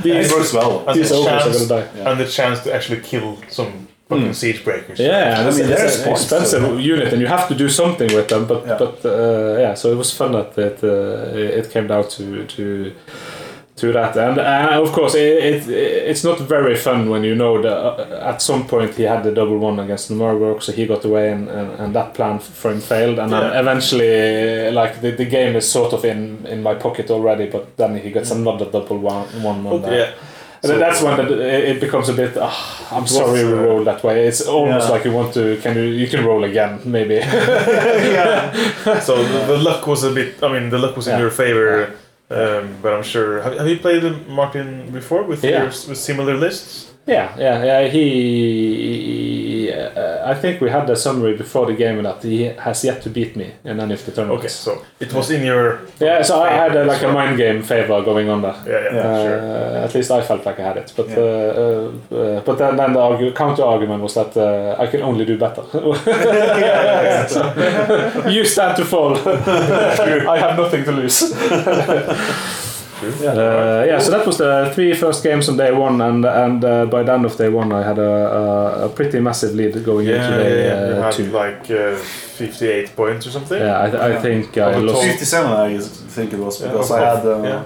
It works well. And the, chance, die. Yeah. and the chance to actually kill some fucking mm. siege breakers. Yeah, I mean, they're an expensive so. unit, and you have to do something with them. But yeah. but uh, yeah, so it was fun that it uh, it came down to to. to that, and uh, of course it, it it's not very fun when you know that uh, at some point he had the double one against the Magrok, so he got away, and, and, and that plan for him failed, and yeah. then eventually like the, the game is sort of in, in my pocket already, but then he gets another double one, one on okay. that. Yeah. And so that's when it becomes a bit. Oh, I'm sorry, we roll that way. It's almost yeah. like you want to. Can you? You can roll again, maybe. yeah. So the, the luck was a bit. I mean, the luck was in yeah. your favor. Um, but I'm sure. Have, have you played Martin before with, yeah. your, with similar lists? Yeah, yeah, yeah. He, he uh, I think we had the summary before the game that he has yet to beat me in any of the tournaments. Okay, so it was in your. Yeah, so I had uh, like a mind game favor going on there. Yeah, yeah, yeah uh, sure. At least I felt like I had it, but yeah. uh, uh, but then, then the argue, counter argument was that uh, I can only do better. yeah, yeah, yeah. So, you stand to fall. I have nothing to lose. Yeah, uh, yeah. So that was the three first games on day one, and and uh, by the end of day one, I had a a, a pretty massive lead going yeah, into day yeah, yeah. Uh, had two. Like uh, fifty-eight points or something. Yeah, I, th- yeah. I think I lost fifty-seven. I think it was because yeah, I had uh, yeah.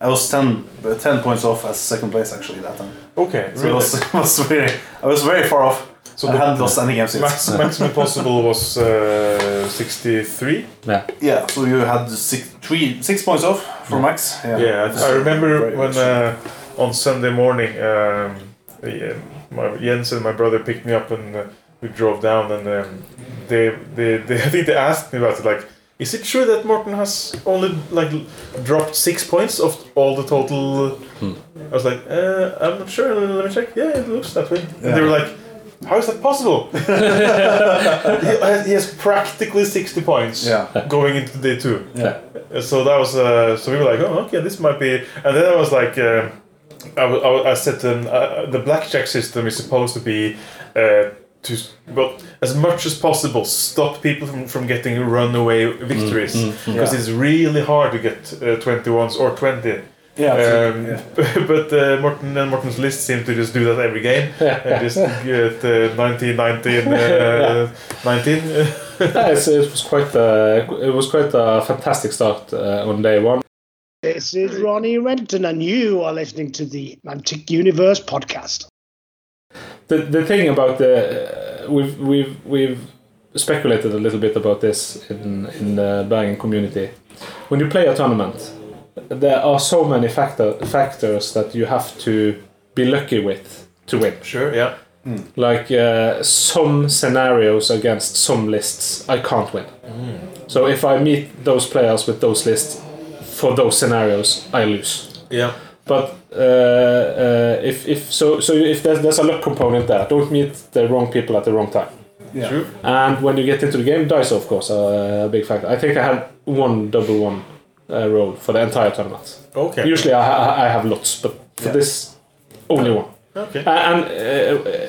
I was ten, ten points off as second place actually that time. Okay, so really? I was, was very I was very far off. So I hadn't lost any games. Max, maximum possible was uh, sixty-three. Yeah. Yeah. So you had six, three, six points off for yeah. max. Yeah. yeah I, I remember when uh, on Sunday morning, um, yeah, my, Jens and my brother picked me up, and uh, we drove down, and um, they, they, they, I think they asked me about it, like, is it true that Morten has only like dropped six points of all the total? Hmm. I was like, uh, I'm not sure. Let me check. Yeah, it looks that way. Yeah. And they were like, how is that possible? he, has, he has practically sixty points yeah. going into day two. Yeah. So that was uh, so we were like, oh, okay, this might be. And then I was like, uh, I, I, I said, um, uh, the blackjack system is supposed to be uh, to, well, as much as possible, stop people from, from getting runaway victories, because mm, mm, yeah. it's really hard to get uh, twenty-ones or twenty. Yeah, um, yeah. But uh, Morten and Morten's list seem to just do that every game. Yeah, and yeah. just get uh, nineteen, nineteen, uh, yeah. nineteen. yeah, it's, it was quite a, it was quite a fantastic start uh, on day one. This is Ronnie Renton, and you are listening to the Mantic Universe podcast. The the thing about the uh, we've we've we've speculated a little bit about this in in the Bergen community. When you play a tournament, there are so many factor, factors that you have to be lucky with to win. Sure, yeah. Mm. Like uh, some scenarios against some lists, I can't win. Mm. So if I meet those players with those lists for those scenarios, I lose. Yeah. But uh, uh, if if so so if there's there's a luck component there, don't meet the wrong people at the wrong time. Yeah. True. And when you get into the game, dice of course are a big factor. I think I had one double one uh, roll for the entire tournament. Okay. Usually I ha- I have lots, but for yeah. this only one. Okay. And uh,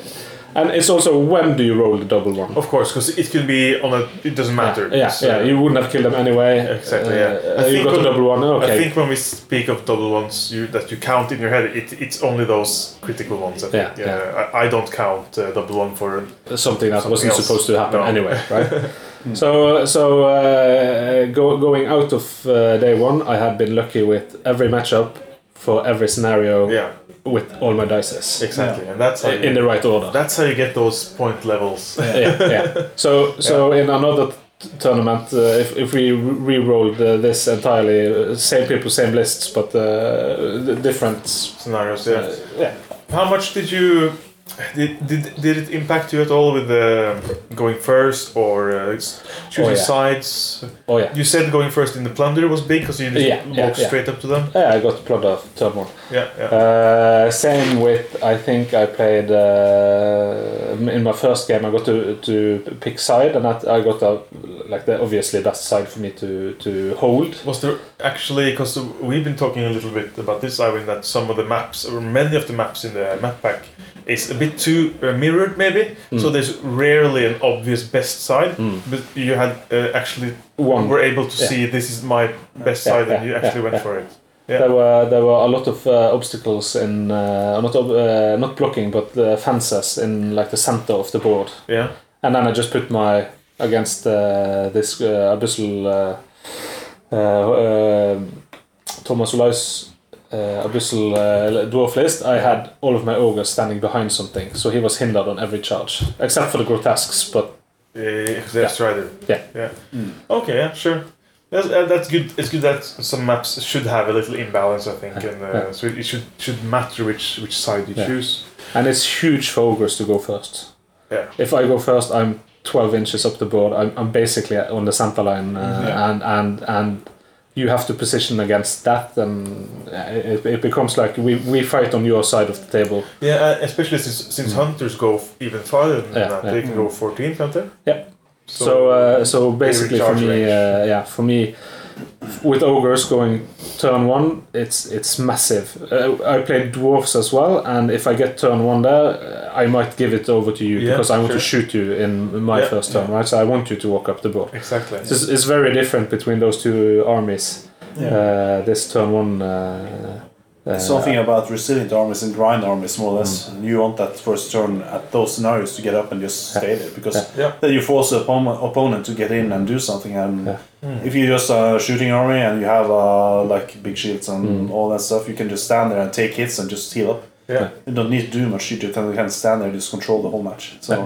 and it's also when do you roll the double one? Of course, because it can be on a. It doesn't matter. Yeah, yeah, yeah. You wouldn't have killed them anyway. Exactly. Yeah. Uh, you got a double one. Okay. I think when we speak of double ones, you that you count in your head, it it's only those critical ones. I think. Yeah. yeah. yeah. I, I don't count uh, double one for something that something wasn't else. supposed to happen no. anyway, right? So so uh, go, going out of uh, day one, I had been lucky with every matchup for every scenario. Yeah. With all my dices. Exactly, yeah. And that's how you, in the right order. That's how you get those point levels. yeah, yeah. So, so yeah. in another t- tournament, uh, if if we re-rolled uh, this entirely, uh, same people, same lists, but uh, different scenarios. Yeah. Uh, yeah. How much did you did, did did it impact you at all with uh, going first or uh, choosing oh, yeah. sides? Oh yeah. You said going first in the plunder was big because you just yeah, walked yeah, straight yeah. up to them. Yeah, I got plunder turn one. Yeah, yeah. Uh, same with I think I played uh, in my first game. I got to to pick side, and that I got a, like the obviously best side for me to to hold. Was there actually because we've been talking a little bit about this, Ivan, that some of the maps or many of the maps in the map pack is a bit too uh, mirrored maybe, mm. so there's rarely an obvious best side, mm. but you had uh, actually One. were able to yeah. see this is my best yeah, side yeah, and you actually yeah, went yeah. for it. Yeah. There were there were a lot of uh, obstacles in uh, not uh, not blocking but uh, fences in like the center of the board. Yeah, and then I just put my against uh, this uh, abyssal uh, uh, uh, Thomas Ulais uh, abyssal uh, dwarf list. I had all of my ogres standing behind something, so he was hindered on every charge except for the grotesques. But uh, that's yeah. right. Yeah. Yeah. Mm. Okay. Yeah. Sure. That's, uh, that's good. It's good that some maps should have a little imbalance, I think, and uh, yeah. so it should should matter which, which side you yeah. choose. And it's huge for ogres to go first. Yeah. If I go first, I'm twelve inches up the board. I'm I'm basically on the center line, uh, yeah. and and and you have to position against that, and it it becomes like we, we fight on your side of the table. Yeah, especially since since mm. hunters go even farther than yeah, that. Yeah. They can mm. go fourteen, can't they? Yeah. So so, uh, so basically for me, uh, yeah, for me, with ogres going turn one, it's it's massive. Uh, I played dwarves as well, and if I get turn one there, I might give it over to you yeah, because I want sure. to shoot you in my yeah, first turn, yeah. right? So I want you to walk up the board. Exactly. Yeah. It's, it's very different between those two armies. Yeah. Uh, this turn one. Uh, Uh, Something about resilient armies and grind armies, more or less. Mm. You want that first turn at those scenarios to get up and just stay there, because yeah. Yeah. then you force the oppo- opponent to get in and do something. And yeah. mm. if you're just a shooting army and you have uh, like big shields and mm. all that stuff, you can just stand there and take hits and just heal up. Yeah. You don't need to do much. You just can stand there and just control the whole match. So yeah.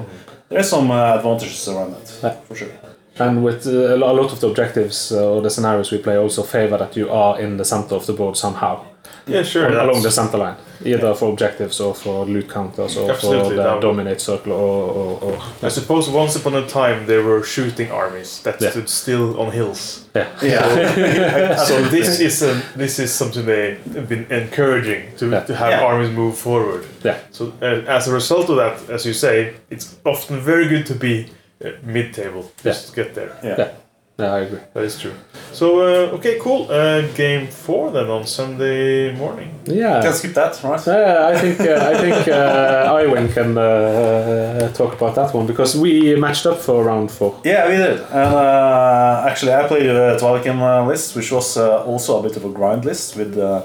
there's some uh, advantages around that, yeah. for sure. And with uh, a lot of the objectives uh, or the scenarios we play also favor that you are in the center of the board somehow. Yeah, sure. On, along the center line, either yeah. for objectives or for loot counters or Absolutely, for the dominate circle or, or, or I yeah. suppose once upon a time there were shooting armies that yeah. stood still on hills. Yeah. yeah. So, so this is a, this is something they've been encouraging to yeah. to have yeah. armies move forward. Yeah. So uh, as a result of that, as you say, it's often very good to be uh, mid-table just yeah. to get there. Yeah. yeah. Yeah, I agree. That is true. So, uh, okay, cool. Uh, game four then on Sunday morning. Yeah. Can skip that, right? Yeah, I think uh, I think uh, Iwin can uh, talk about that one because we matched up for round four. Yeah, we did. And uh, actually, I played the Twilight Kin uh, list, which was uh, also a bit of a grind list with uh,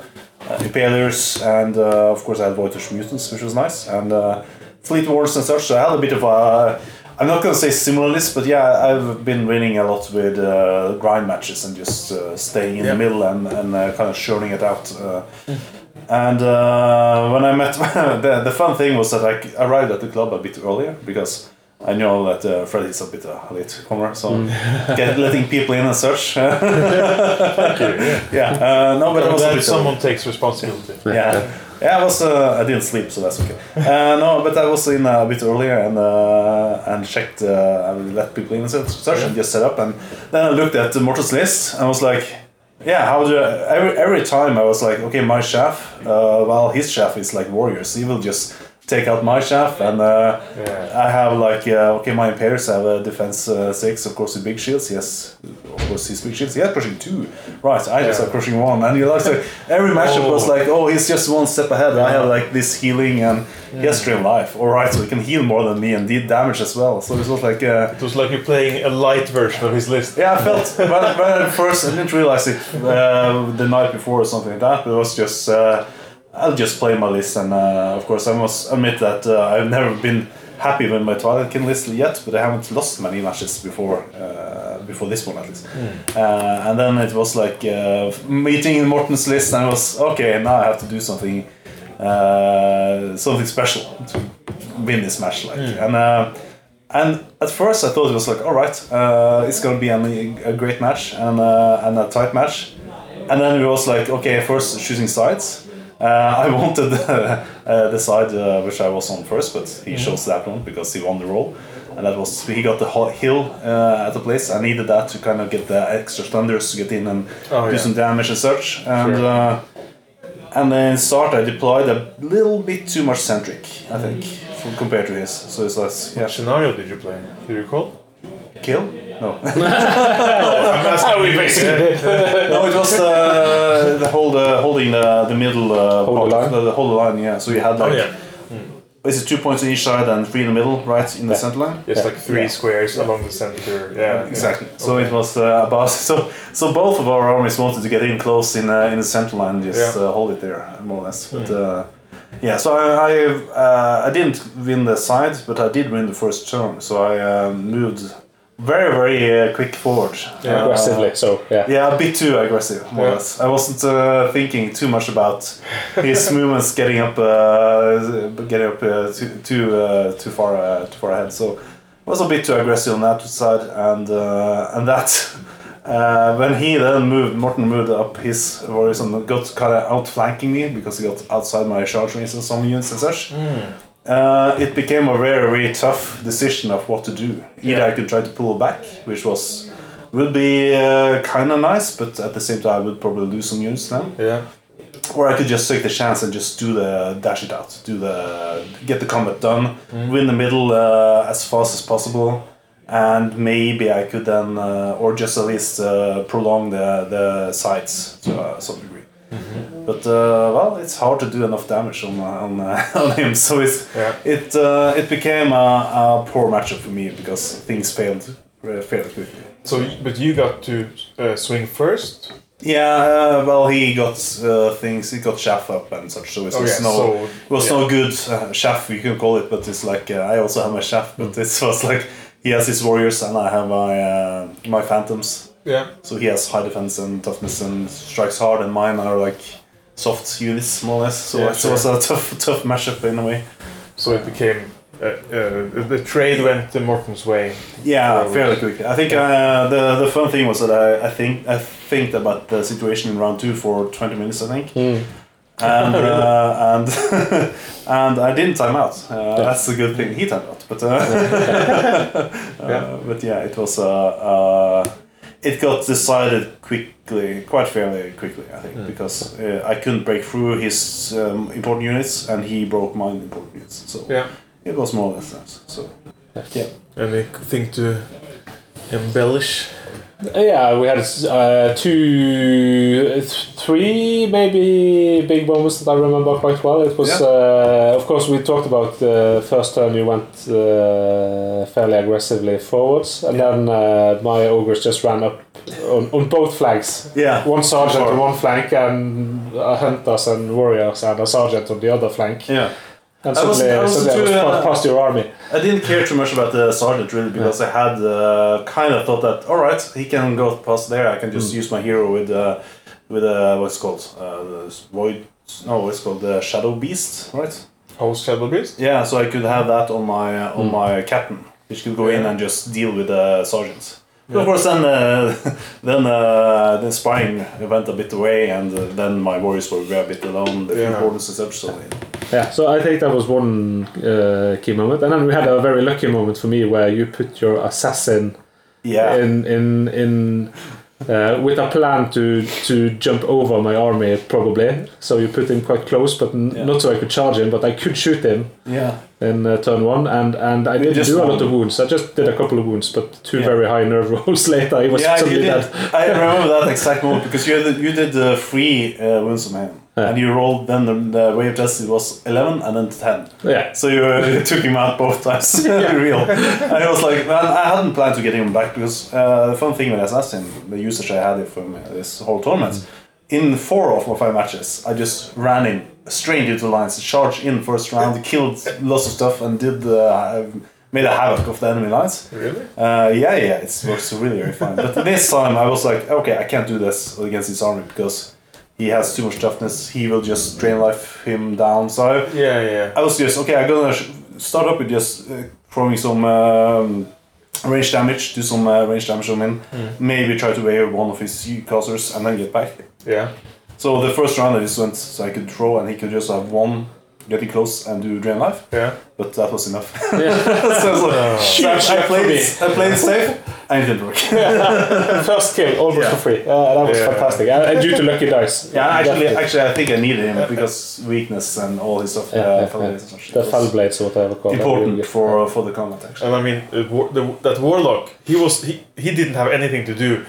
Impalers and uh, of course I had Voitish Mutants, which was nice, and uh, Fleet Wars and such. So I had a bit of a. I'm not going to say similar list, but yeah, I've been winning a lot with uh, grind matches and just uh, staying in yeah. the middle and, and uh, kind of churning it out. Uh, and uh, when I met... the, the fun thing was that I arrived at the club a bit earlier because I know that uh, Freddy's a bit a latecomer, so mm. get, letting people in and such. Thank you. Yeah, yeah. Uh, no, but was that someone of... takes responsibility. Yeah, yeah. I was. Uh, I didn't sleep, so that's okay. Uh, no, but I was in a bit earlier and uh, and checked. Uh, I let people in and such, yeah. and just set up. And then I looked at the Mortal's list and I was like, yeah, how do I, every every time I was like, okay, my chef. Uh, well, his chef is like Warriors. He will just. Take out my shaft, and uh, yeah. I have like uh, okay, my imperials have a defense uh, six, of course, with big shields. Yes, of course, he's big shields. He had crushing two, right? I yeah. just have crushing one, and he likes like every matchup oh. was like, oh, he's just one step ahead. Yeah. I have like this healing, and yeah. he has Drain Life. All right, so he can heal more than me and deal damage as well. So it was like uh, it was like you're playing a light version of his list. Yeah, I felt when, when I first I didn't realize it uh, the night before or something like that. But it was just. Uh, I'll just play my list, and uh, of course I must admit that uh, I've never been happy with my Twilight Kin list yet, but I haven't lost many matches before uh, before this one at least. Mm. Uh, and then it was like uh, meeting in Morten's list, and I was okay. Now I have to do something uh, something special to win this match, like. Mm. And uh, and at first I thought it was like, all right, uh, it's gonna be a, a great match and uh, and a tight match, and then it was like, okay, first choosing sides. Uh, I wanted uh, uh, the side uh, which I was on first, but he mm-hmm. chose that one because he won the roll, and that was he got the hill uh, at the place. I needed that to kind of get the extra thunders to get in and oh, do yeah. some damage and such. And sure. uh, and then start I deployed a little bit too much centric, I think, from, compared to his. So it's like yeah. What scenario did you play? Do you recall? Kill? No. How we basically did. No, it was uh, the hold, uh, holding the the middle uh, hold part, the, the whole line. Yeah, so you had like oh, yeah. Is it two points on each side and three in the middle, right in yeah. the center line? It's yeah. like three yeah. squares yeah. along the center. Yeah, exactly. Yeah. So okay. it was uh, about so so both of our armies wanted to get in close in uh, in the center line, and just yeah. uh, hold it there more or less. Mm. But uh, yeah, so I I, uh, I didn't win the side, but I did win the first turn. So I uh, moved. Very, very uh, quick forward. Yeah, aggressively, uh, so, yeah. Yeah, a bit too aggressive, more yeah. or less. I wasn't uh, thinking too much about his movements getting up uh, getting up uh, too too, uh, too far uh, too far ahead. So I was a bit too aggressive on that side, and uh, and that uh, when he then moved, Morten moved up his warriors and got kind of outflanking me because he got outside my charge range and some units and such. Mm. Uh, it became a very, very tough decision of what to do. Either yeah. I could try to pull back, which was would be uh, kind of nice, but at the same time I would probably lose some units then. Yeah. Or I could just take the chance and just do the dash it out, do the get the combat done, mm-hmm. win the middle uh, as fast as possible, and maybe I could then, uh, or just at least uh, prolong the the sides to uh, some degree. Mm-hmm. But uh, well, it's hard to do enough damage on on, uh, on him, so it's, yeah. it uh, it became a, a poor matchup for me because things failed uh, fairly quickly. So, but you got to uh, swing first. Yeah, uh, well, he got uh, things. He got chaff up and such. So it was oh, yeah. no, so, it was yeah. no good uh, chaff. You can call it, but it's like uh, I also have my chaff, but mm. it was like he has his warriors and I have my uh, my phantoms. Yeah. So he has high defense and toughness and strikes hard, and mine are like soft units more or less. So yeah, it sure. was a tough, tough matchup in a way. So it became uh, uh, the trade went the Morton's way. Yeah, forward. Fairly quickly. I think yeah. uh, the the fun thing was that I, I think I think about the situation in round two for twenty minutes. I think. Mm. and uh, and and I didn't time out. Uh, yeah. That's the good thing. He timed out, but uh, yeah. Uh, but yeah, it was a. Uh, uh, It got decided quickly, quite fairly quickly, I think, yeah. because uh, I couldn't break through his um, important units, and he broke mine important units. So yeah. it was more or less that. So yeah. Anything to embellish? Yeah, we had uh, two, three maybe big moments that I remember quite well. It was, yeah. uh, of course, we talked about the first turn you went uh, fairly aggressively forwards, and yeah. then uh, my ogres just ran up on, on both flanks. Yeah. One sergeant sure. on one flank, and uh, hunters and warriors, and a sergeant on the other flank. Yeah. And I wasn't, I wasn't too, uh, past your army. I didn't care too much about the sergeant really because yeah. I had uh, kind of thought that all right, he can go past there. I can just mm. use my hero with uh, with uh, what's called uh, the void. No, what's called the shadow beast, right? Oh, shadow beast. Yeah, so I could have that on my uh, on mm. my captain. which could go yeah. in and just deal with the sergeants. Yeah. Of course, then uh, then uh, the spying went a bit away, and uh, then my warriors were a bit alone. The yeah. importance is absolutely. Yeah, so I think that was one uh, key moment, and then we had a very lucky moment for me where you put your assassin yeah. in in in uh, with a plan to to jump over my army probably. So you put him quite close, but n- yeah. not so I could charge him, but I could shoot him. Yeah. In uh, turn one, and, and I didn't do a lot of wounds. I just did a couple of wounds, but two yeah. very high nerve rolls later, he was yeah, suddenly dead. I remember that exact moment because you did, you did uh, three uh, wounds on him, yeah. and you rolled. Then the, the way of justice was eleven, and then ten. Yeah. So you uh, took him out both times. yeah. Real. And I was like, man, I hadn't planned to get him back because uh, the fun thing with Assassin, the usage I had from this whole tournament, mm-hmm. in four of my five matches, I just ran him. Straight into the lines, charged in first round, killed lots of stuff, and did uh, made a havoc of the enemy lines. Really? Uh, yeah, yeah, it works really very fine. But this time I was like, okay, I can't do this against this army because he has too much toughness. He will just drain life him down. So yeah, yeah. I was just okay. I'm gonna sh- start up with just uh, throwing some um, range damage, do some uh, range damage on him, mm. maybe try to wave one of his casters, and then get back. Yeah. So the first round I just went, so I could throw and he could just have one, getting close and do drain life. Yeah. But that was enough. Yeah. So I was like, oh. Shit, so I, played, I played it safe and it didn't work. Yeah. First kill, almost yeah. for free. Uh, that was yeah. fantastic. And due to lucky dice. Yeah, actually, actually I think I needed him because weakness and all his stuff. Yeah, uh, yeah, fell yeah. Blades and shit. The fell blades or whatever. Important really for, uh, for the combat, actually. And I mean, uh, war, the, that warlock, he was he, he didn't have anything to do.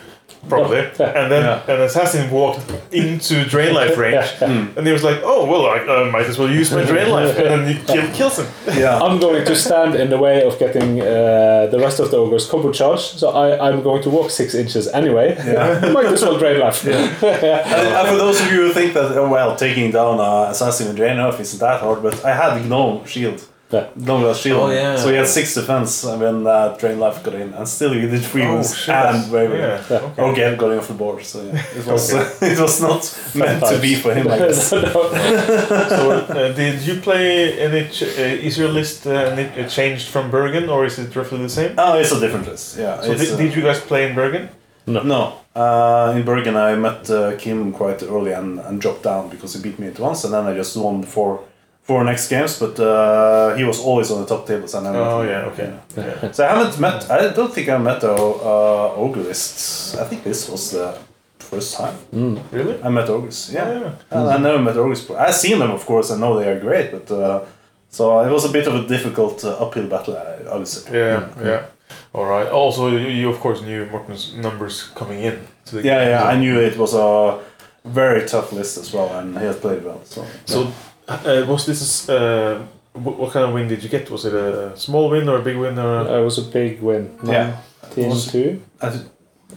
Probably, and then yeah. an assassin walked into drain life range, mm. and he was like, "Oh well, I uh, might as well use my drain life," and then he kill, kills him. Yeah. I'm going to stand in the way of getting uh, the rest of the ogres combo charge, so I I'm going to walk six inches anyway. Yeah. Might as well drain life. Yeah. yeah. And, and for those of you who think that, oh, well, taking down an assassin and drain life isn't that hard, but I had no shield. Yeah. No glass shield. Oh, yeah. So he had six defense when uh, Drain Life got in, and still he did three wounds oh, and very well. Yeah. Yeah. Okay. okay, got him off the board. So yeah, it was okay. uh, it was not meant to be for him. I guess. no, no. So uh, did you play any? Ch- uh, is your list uh, changed from Bergen, or is it roughly the same? Oh, it's a different list. Yeah. So did, uh, did you guys play in Bergen? No. No. Uh, in Bergen, I met uh, Kim quite early and, and dropped down because he beat me at once, and then I just won before. For next games, but uh, he was always on the top tables. And I oh yeah, okay. Yeah. So I haven't met. I don't think I met the uh, Ogres. I think this was the first time. Mm. Really? I met Ogres. Yeah. yeah. Mm-hmm. I never met Ogres before. I've seen them, of course. I know they are great, but uh, so it was a bit of a difficult uh, uphill battle. I, I would say. Yeah. Mm-hmm. Yeah. All right. Also, you, you of course knew Morten's numbers coming in. To the yeah, game. yeah. I knew it was a very tough list as well, and he has played well. So. so yeah. Uh, was this uh, what kind of win did you get? Was it a small win or a big win? Or uh, it was a big win. Yeah, eighteen two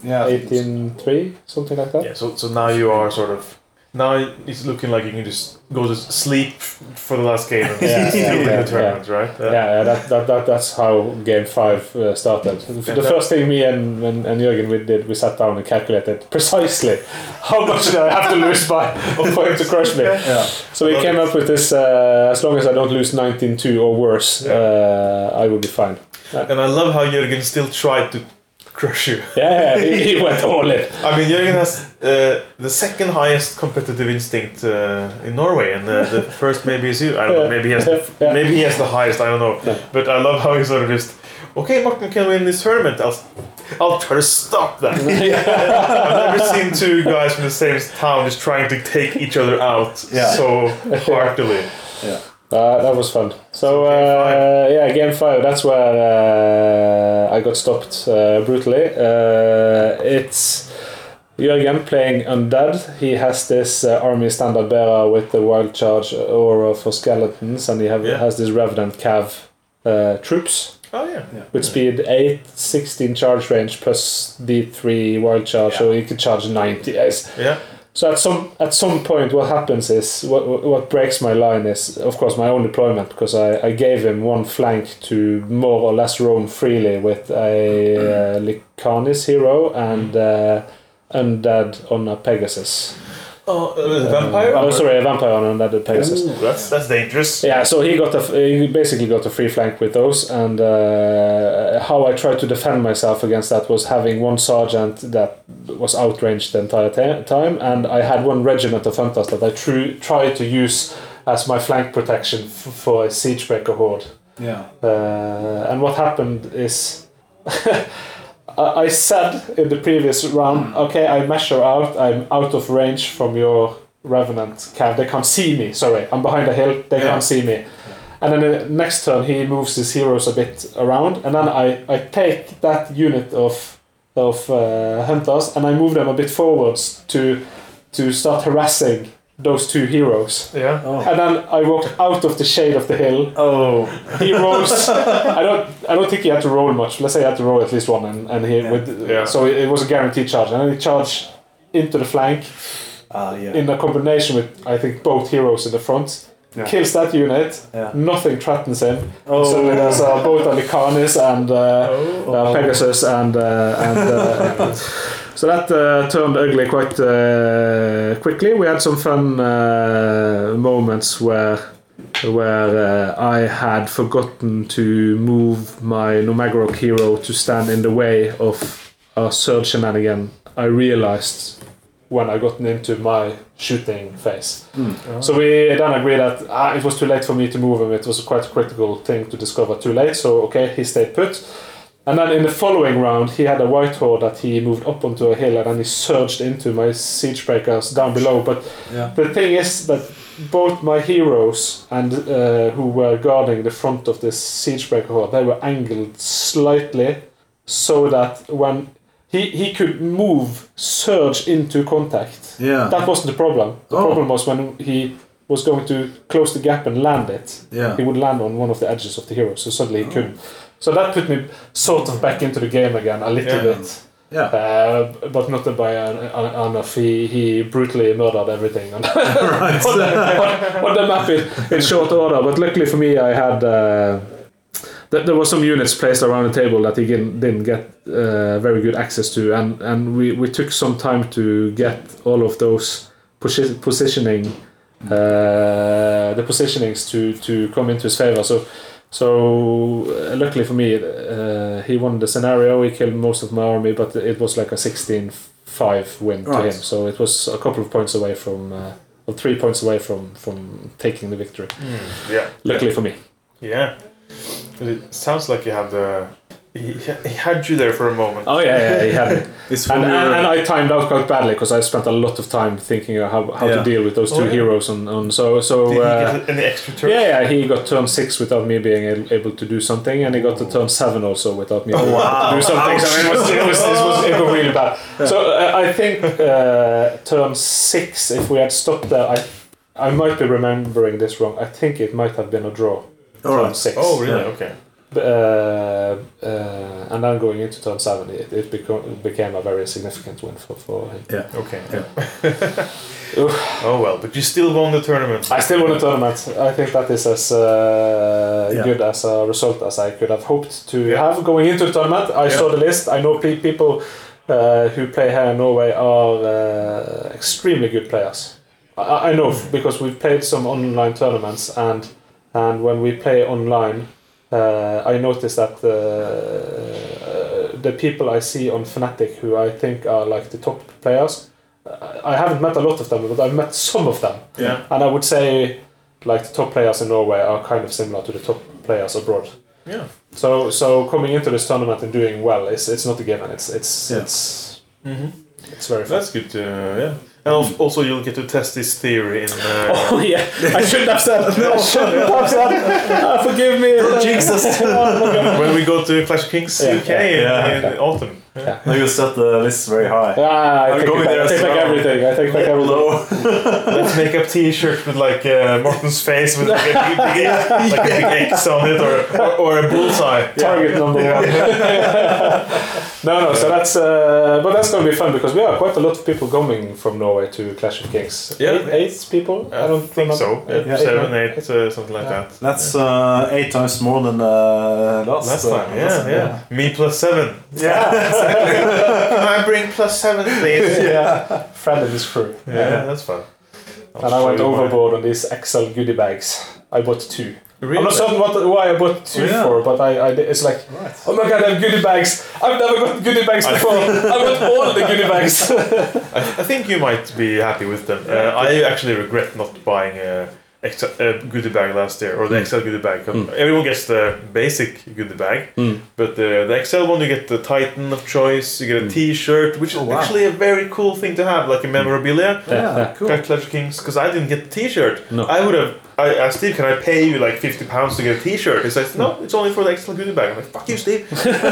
Yeah, eighteen three something like that. Yeah. So so now you are sort of now it's looking like you can just go to sleep for the last game. And yeah, yeah, yeah, the tournament, yeah. right? Yeah, yeah, yeah that, that that that's how game five uh, started. The first thing me and and, and Jørgen we did, we sat down and calculated precisely how much do I have to lose by for him to crush me. Yeah. So we came up with this: uh, as long as I don't lose nineteen two or worse, yeah. uh, I will be fine. Yeah. And I love how Jørgen still tried to. Crush you. Yeah, he, he went all in. I mean, Jørgen has uh, the second highest competitive instinct uh, in Norway, and uh, the first maybe is you. I don't know, maybe he has the, f- maybe he has the highest, I don't know. Yeah. But I love how he sort of just, okay, Morten can win this tournament. I'll, I'll try to stop that. I've never seen two guys from the same town just trying to take each other out yeah. so heartily. Yeah. Uh, that was fun. So, uh, yeah, game five, that's where uh, I got stopped uh, brutally. Uh, it's Jørgen playing Undead. He has this uh, army standard bearer with the wild charge aura for skeletons, and he have, yeah. has this revenant cav uh, troops. Oh, yeah. yeah. With speed eight, sixteen charge range plus D three wild charge, yeah. so he could charge ninety. Yes. Yeah. So at some at some point, what happens is what what breaks my line is of course my own deployment because I, I gave him one flank to more or less roam freely with a uh, Lycanis hero and uh, undead on a Pegasus. Oh, uh, vampire? Oh, sorry, a vampire on an undead Pegasus. Ooh, that's that's dangerous. Yeah, so he got a, he basically got a free flank with those, and uh, how I tried to defend myself against that was having one sergeant that was outranged the entire ta- time, and I had one regiment of Hunters that I tr- tried to use as my flank protection f- for a Siege Breaker horde. Yeah. Uh, and what happened is... I said in the previous round, okay, I measure out, I'm out of range from your Revenant camp. They can't see me, sorry. I'm behind a hill, they yeah. can't see me. And then the next turn, he moves his heroes a bit around, and then I, I take that unit of of uh, Hunters, and I move them a bit forwards to to start harassing those two heroes. Yeah. Oh. And then I walked out of the shade of the hill. Oh. He rolls. I don't I don't think he had to roll much. Let's say he had to roll at least one, and, and he yeah. with yeah. so it was a guaranteed charge. And then he charged into the flank uh, yeah. in a combination with, I think, both heroes in the front. Yeah. Kills that unit, yeah. nothing threatens him. Oh. So there's uh, both Alicanis and uh, oh. uh, Pegasus and uh, and uh, so that uh, turned ugly quite uh, quickly. We had some fun uh, moments where where uh, I had forgotten to move my Magrok hero to stand in the way of a surge shenanigan. I realized when I gotten into my shooting phase. Mm. Oh. So we then agreed that ah, it was too late for me to move him. It was quite a critical thing to discover too late. So okay, he stayed put. And then in the following round, he had a white horde that he moved up onto a hill, and then he surged into my Siege Breakers down below. But yeah. the thing is that both my heroes and uh, who were guarding the front of this Siege Breaker horde, they were angled slightly so that when he, he could move, surge into contact. Yeah. That wasn't the problem. The oh. problem was when he was going to close the gap and land it, yeah. he would land on one of the edges of the heroes, so suddenly he oh. couldn't. So that put me sort of back into the game again a little yeah. bit, yeah. Uh, but not by enough. He he brutally murdered everything on, right. on, the, on, on the map in, in short order. But luckily for me, I had uh, th- there were some units placed around the table that he didn't, didn't get uh, very good access to, and and we, we took some time to get all of those posi- positioning uh, the positionings to to come into his favor. So. So uh, luckily for me, uh, he won the scenario. He killed most of my army, but it was like a sixteen five win right. to him. So it was a couple of points away from, uh, or three points away from, from taking the victory. Mm. Yeah. Luckily yeah. for me. Yeah. But it sounds like you had the. He, he had you there for a moment. Oh yeah, yeah, he had it. and, and, and I timed out quite badly because I spent a lot of time thinking how how yeah. to deal with those two oh, yeah. heroes and, and so so. Did uh, he get any extra turns? Yeah, yeah, he got turn six without me being able to do something, and he got to turn seven also without me being able to do something. So it was it was it was, it was really bad. Yeah. So uh, I think uh, turn six, if we had stopped there, I I might be remembering this wrong. I think it might have been a draw. All turn right. six. Oh really? Yeah. Okay. Uh, uh, and then going into turn seven, it, it become, became a very significant win for, for him. Yeah. Okay. Yeah. Oh well, but you still won the tournament. I still won the tournament. I think that is as uh, yeah. good as a result as I could have hoped to yeah. have going into the tournament. I yeah. saw the list. I know people uh, who play here in Norway are uh, extremely good players. I, I know mm-hmm. because we've played some online tournaments, and and when we play online. Uh, I noticed that uh, uh, the people I see on Fnatic, who I think are like the top players, uh, I haven't met a lot of them, but I've met some of them. Yeah. And I would say, like the top players in Norway are kind of similar to the top players abroad. Yeah. So so coming into this tournament and doing well, it's it's not a given. It's it's yeah. it's mm-hmm. it's very fun. That's good. To, uh, yeah. And also, you'll get to test this theory in. Uh, oh yeah, I shouldn't have said. No, I shouldn't have said. Oh, forgive me. Jesus. When we go to Clash Kings yeah, U K yeah, yeah, in yeah. autumn. Yeah. Now you set the list very high. Ah, I, I take, going there I take back everything. I take back everything. Let's make up T-shirt with like uh, Morten's face with like a big, like a big X on it, or or, or a bullseye. Target yeah. number yeah. one. no, no. So that's uh, but that's gonna be fun because we are quite a lot of people coming from Norway to Clash of Kings. Yeah, eight, eight people. I don't I think remember. so. Eight, yeah. Seven, eight, eight uh, something like yeah. that. That's uh, eight times more than uh, last, last time. Uh, yeah, last yeah. Time, yeah. Me plus seven. Yeah. exactly. Can I bring plus seven, please? Yeah. Friend of this crew. Yeah, yeah, that's fun. I'll and I went overboard why. on these Excel goodie bags. I bought two. Really? I'm not certain what, why I bought two yeah. for, but I, I it's like, right. oh my god, I have goodie bags. I've never got goodie bags before. I got all the goodie bags. I, I think you might be happy with them. Uh, I actually regret not buying a, a goodie bag last year, or the Excel goodie bag. Mm. Everyone gets the basic goodie bag, mm. but the, the Excel one, you get the Titan of choice, you get a T-shirt, which oh, is wow. actually a very cool thing to have, like a memorabilia. Yeah, yeah. cool. Clash Kings, because I didn't get the T-shirt. No. I would have. I asked Steve, can I pay you like fifty pounds to get a T-shirt? He says, no, it's only for the extra goodie bag. I'm like, fuck you, Steve. Because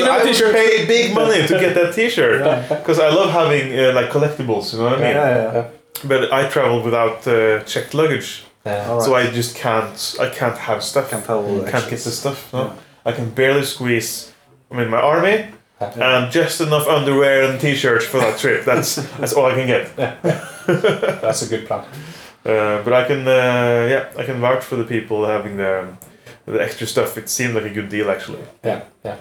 I would pay big money to get that T-shirt. Because yeah. I love having uh, like collectibles, you know what I mean? Yeah, yeah, yeah. But I travel without uh, checked luggage. Yeah. Right. So I just can't, I can't have stuff. Can't, can't get the stuff. No? Yeah. I can barely squeeze, I mean, my army yeah. and just enough underwear and T-shirts for that trip. That's, that's all I can get. Yeah. That's a good plan. Uh, but I can, uh, yeah, I can vouch for the people having the the extra stuff. It seemed like a good deal, actually. Yeah, yeah.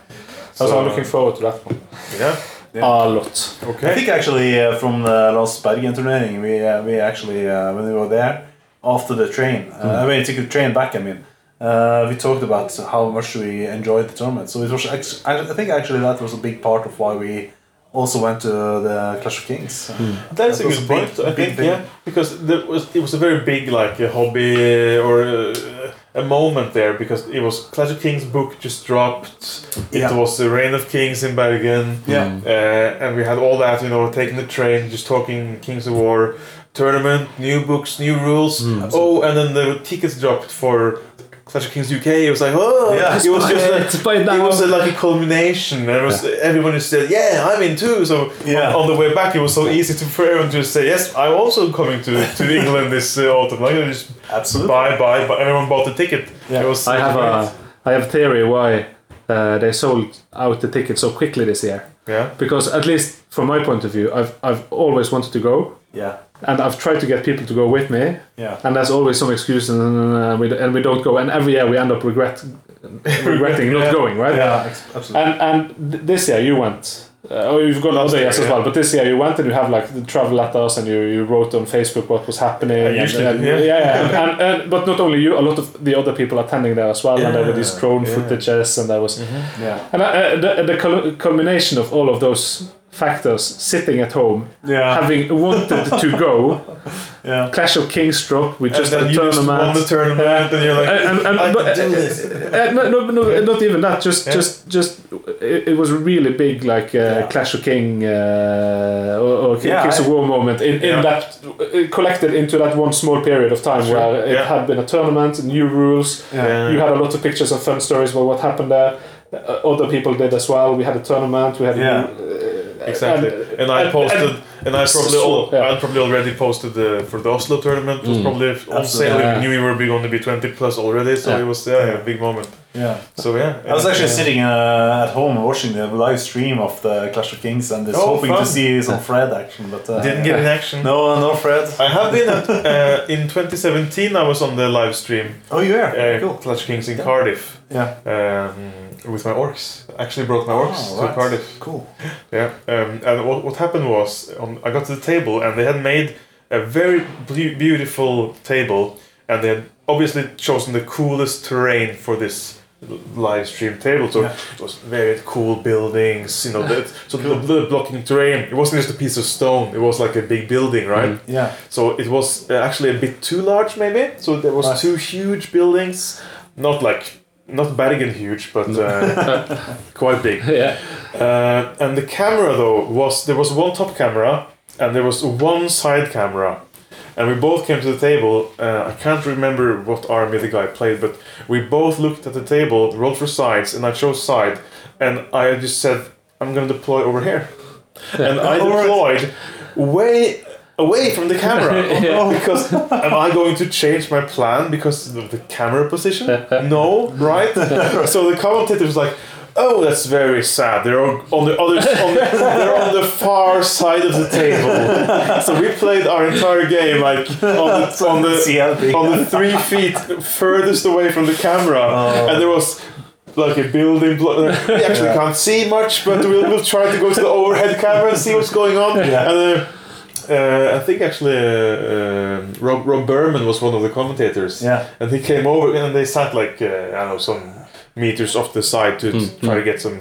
So, so I'm looking forward to that one. Yeah, yeah. a lot. Okay. I think actually uh, from the last Bergen turnering, we uh, we actually uh, when we were there after the train, uh, mm. I mean, took the train back. I mean, uh, we talked about how much we enjoyed the tournament. So it was, ex- I think actually that was a big part of why we. Also went to the Clash of Kings. Mm. That's that a good a point, big, I think. Big, yeah, because there was it was a very big like a hobby or a, a moment there because it was Clash of Kings book just dropped. Yeah. It was the Reign of Kings in Bergen. Yeah, uh, and we had all that, you know, taking the train, just talking Kings of War tournament, new books, new rules. Mm. Oh, and then the tickets dropped for. Clash of Kings U K, it was like, oh, yeah, it was just like, it was like a culmination. It was, yeah. Everyone just said, yeah, I'm in too. So yeah. on, on the way back, it was so easy to for everyone to just say, yes, I'm also coming to, to England this uh, autumn. Like, just Absolutely. Buy, buy, buy. Everyone bought the ticket. Yeah. It was, I, have a, I have a theory why uh, they sold out the ticket so quickly this year. Yeah. Because at least from my point of view, I've I've always wanted to go. Yeah. And I've tried to get people to go with me, yeah. and there's always some excuse, and we and we don't go. And every year we end up regret, regretting yeah. not going, right? Yeah, absolutely. And and this year you went. Uh, oh, you've gone other years yeah. as well, but this year you went and you have like the travel letters, and you, you wrote on Facebook what was happening. And and, and, yeah, yeah. And, and but not only you, a lot of the other people attending there as well, yeah. and there were these drone yeah. footages, and there was, mm-hmm. yeah, and uh, the the culmination of all of those. Factors sitting at home, yeah. having wanted to go, yeah. Clash of Kings drop. We just had a tournament. Just won the tournament, and you're like, and, and, and, I but, can do this. Uh, no, no, no, not even that. Just, yeah. just, just. It, it was really big, like uh, yeah. Clash of King uh, or, or yeah, Kings I, of War moment. In, in yeah. that uh, collected into that one small period of time sure. where it yeah. had been a tournament, new rules. Yeah. You had a lot of pictures and fun stories about what happened there. Uh, other people did as well. We had a tournament. We had. Yeah. A, uh, Exactly, and, and I posted, and, and, and I probably, all, yeah. I probably already posted uh, for the Oslo tournament. It was mm. probably on sale. Yeah. We knew we were going to be twenty plus already, so yeah. it was yeah, yeah. a big moment. Yeah. So yeah, I was actually uh, sitting uh, at home watching the live stream of the Clash of Kings and just oh, hoping fun. to see some Fred action, but uh, didn't get an action. No, no Fred. I have been at, uh, in twenty seventeen. I was on the live stream. Oh, you yeah. uh, cool. Clash of Kings in yeah. Cardiff. Yeah. Um, with my orcs, actually brought my orcs oh, right. to Cardiff. Cool. Yeah. Um, and what what happened was, on, I got to the table and they had made a very be- beautiful table, and they had obviously chosen the coolest terrain for this. Live stream table, so yeah. it was very cool buildings, you know. That, so cool. the, the blocking terrain, it wasn't just a piece of stone; it was like a big building, right? Mm. Yeah. So it was actually a bit too large, maybe. So there was right. two huge buildings, not like not Bergen huge, but uh, quite big. Yeah. Uh, and the camera though was there was one top camera and there was one side camera. And we both came to the table, uh, I can't remember what army the guy played, but we both looked at the table, rolled for sides, and I chose side, and I just said, I'm going to deploy over here. Yeah. And I deployed way away from the camera. Oh, no, because am I going to change my plan because of the camera position? No, right? So the commentator was like, oh, that's very sad. They're on the other, on the, they're on the far side of the table. So we played our entire game like on the on the, on the three feet furthest away from the camera, oh. and there was like a building block. We actually yeah. can't see much, but we'll, we'll try to go to the overhead camera and see what's going on. Yeah. And, uh, Uh, I think actually uh, uh, Rob, Rob Berman was one of the commentators, yeah. and he came over and they sat like uh, I don't know some meters off the side to mm. try to get some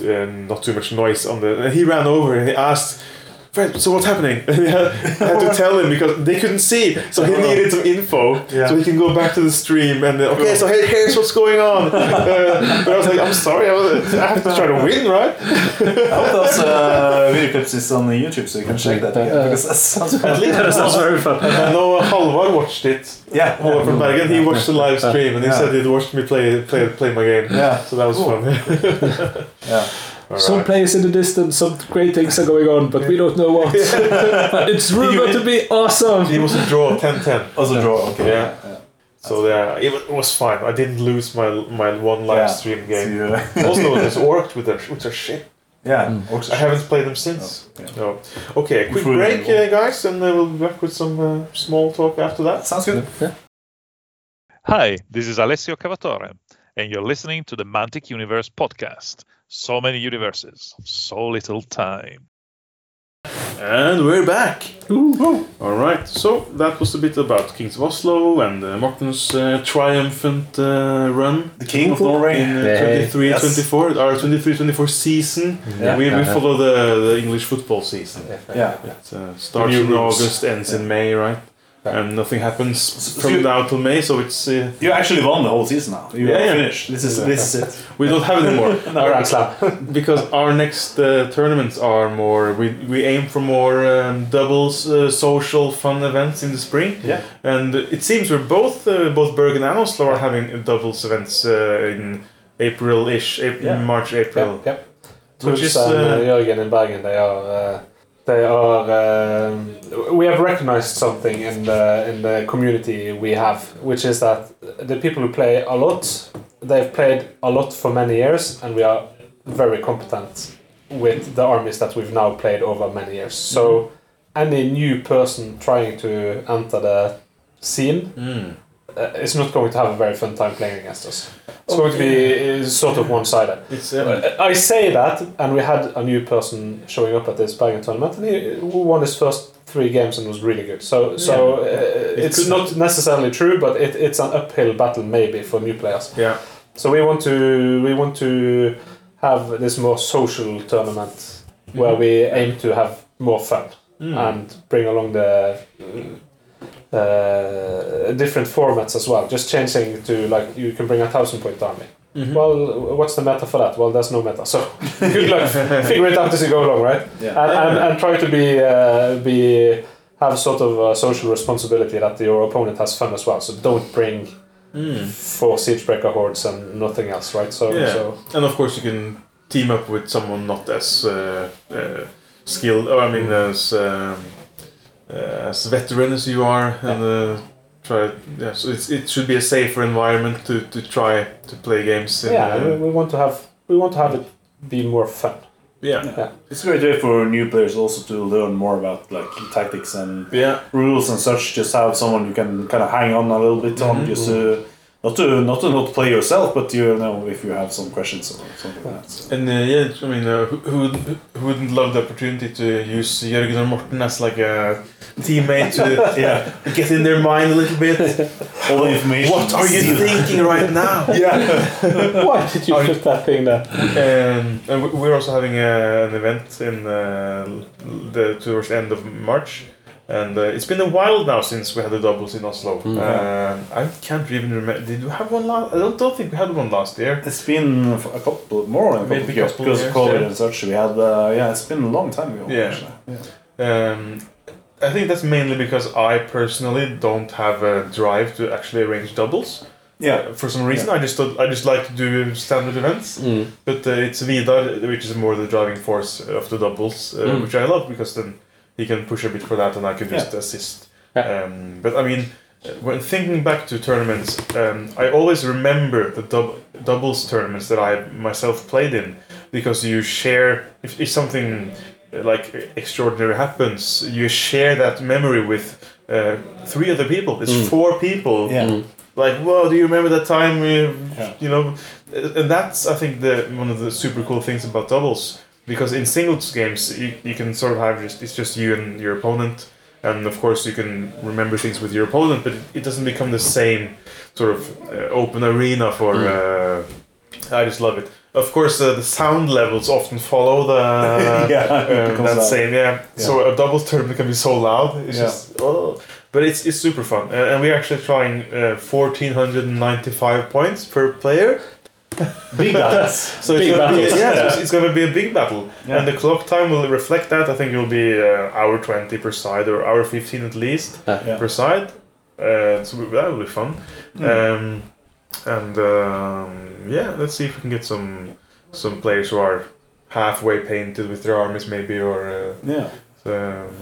uh, not too much noise on the. And he ran over and he asked, "Fred, so what's happening?" And I had, had to tell him because they couldn't see, so he needed some info yeah. so he can go back to the stream and then, okay, so hey, here's what's going on. Uh, but I was like, I'm sorry, I, was, I have to try to win, right? I hope those uh, video clips is on YouTube, so you can check that. Again, because that sounds fun. At least that sounds very fun. I know Halvar watched it. Yeah, Halvar from Bergen. He watched the live stream and he yeah. said he'd watched me play play play my game. Yeah, so that was cool. Fun. yeah. Right. Some players in the distance, some great things are going on, but we don't know what. It's rumored to be awesome. It was a draw, ten ten. It was a draw, okay. Yeah. yeah. yeah. So there, yeah, it was fine. I didn't lose my my one live yeah. stream game. Yeah. Oslo has worked with their, with their shit. Yeah, mm. I haven't played them since. No. Yeah. no. Okay, a quick Before break, uh, guys, and uh, we'll be back with some uh, small talk after that. Sounds good. Yeah. Hi, this is Alessio Cavatore, and you're listening to the Mantic Universe podcast. So many universes, so little time. And we're back. Ooh. Ooh. All right. So that was a bit about Kings of Oslo and uh, Morten's uh, triumphant uh, run. The King of Norway in twenty-three twenty-four, our twenty-three twenty-four season. Yeah. We, we follow the, the English football season. Yeah. yeah. yeah. It uh, starts in August, ends yeah. in May, right? And nothing happens from now till May, so it's uh, you actually won the whole season now. You yeah, yeah. finished. This is this is it. We don't have it anymore. no, our, right. Because our next uh, tournaments are more. We we aim for more um, doubles, uh, social, fun events in the spring. Yeah. And it seems we're both uh, both Bergen and Oslo are having doubles events uh, in April-ish, April, yeah. March, April. Yep. yep. Which is um, uh, Jørgen and Bergen. They are. Uh, They are. Uh, we have recognized something in the in the community we have, which is that the people who play a lot, they've played a lot for many years, and we are very competent with the armies that we've now played over many years. So, any new person trying to enter the scene mm. uh, is not going to have a very fun time playing against us. It's okay. going to be sort of one-sided. It's, uh, I say that, and we had a new person showing up at this Bergen tournament, and he won his first three games and was really good. So, so yeah. uh, it it's not necessarily true, but it, it's an uphill battle maybe for new players. Yeah. So we want to we want to have this more social tournament mm-hmm. where we aim to have more fun mm. and bring along the. Uh, Uh, different formats as well, just changing to like you can bring a thousand point army. Mm-hmm. Well, what's the meta for that? Well, there's no meta, so good luck. Figure it out as you go along, right? Yeah. And, and and try to be uh, be have sort of a social responsibility that your opponent has fun as well. So don't bring mm. four siege breaker hordes and nothing else, right? So yeah. so and of course you can team up with someone not as uh, uh, skilled. Oh, I mean as. Um, Uh, as veteran as you are, and uh, try. Yeah, so it's, it should be a safer environment to, to try to play games. In, yeah, uh, we want to have we want to have it be more fun. Yeah, yeah. It's a great way for new players also to learn more about like tactics and yeah. rules and such. Just have someone you can kind of hang on a little bit mm-hmm. on, just uh, not to not to not play yourself, but you know if you have some questions or something like that. So. And uh, yeah, I mean, uh, who who wouldn't love the opportunity to use Jørgen and Morten as like a teammate to yeah, get in their mind a little bit. All the information. What are you thinking right now? Yeah. Why did you are put you, that thing there? Um, and we're also having a, an event in uh, the towards the end of March, and uh, it's been a while now since we had the doubles in Oslo. Mm-hmm. Uh, I can't even remember. Did we have one last? I don't, don't think we had one last year. It's been a couple more than a couple years because of COVID yeah. and such. We had uh, yeah, it's been a long time ago. Yeah. Actually. yeah. Um, I think that's mainly because I personally don't have a drive to actually arrange doubles. Yeah. Uh, for some reason, yeah. I just thought, I just like to do standard events. Mm. But uh, it's Vidar, which is more the driving force of the doubles, uh, mm. which I love because then he can push a bit for that, and I can just yeah. assist. Yeah. Um, but I mean, when thinking back to tournaments, um, I always remember the dub- doubles tournaments that I myself played in, because you share if, if something. Like extraordinary happens, you share that memory with uh, three other people. It's mm. four people yeah. mm. Like, whoa, do you remember that time we, yeah. you know? And that's, I think, the one of the super cool things about doubles, because in singles games, you, you can sort of have just, it's just you and your opponent, and of course you can remember things with your opponent, but it, it doesn't become the same sort of uh, open arena for, mm. uh, I just love it. Of course, uh, the sound levels often follow the yeah, uh, that same. Yeah. yeah, so a double tournament can be so loud. It's yeah. just, oh. But it's it's super fun, uh, and we're actually trying uh, fourteen hundred and ninety-five points per player. Big battles. so big it's, gonna battles. Be, yeah, yeah. So it's going to be a big battle, yeah. and the clock time will reflect that. I think it will be uh, hour twenty per side, or hour fifteen at least yeah. per side. Uh, so that will be fun. Mm. Um, And um, yeah, let's see if we can get some some players who are halfway painted with their armies, maybe, or uh, yeah. So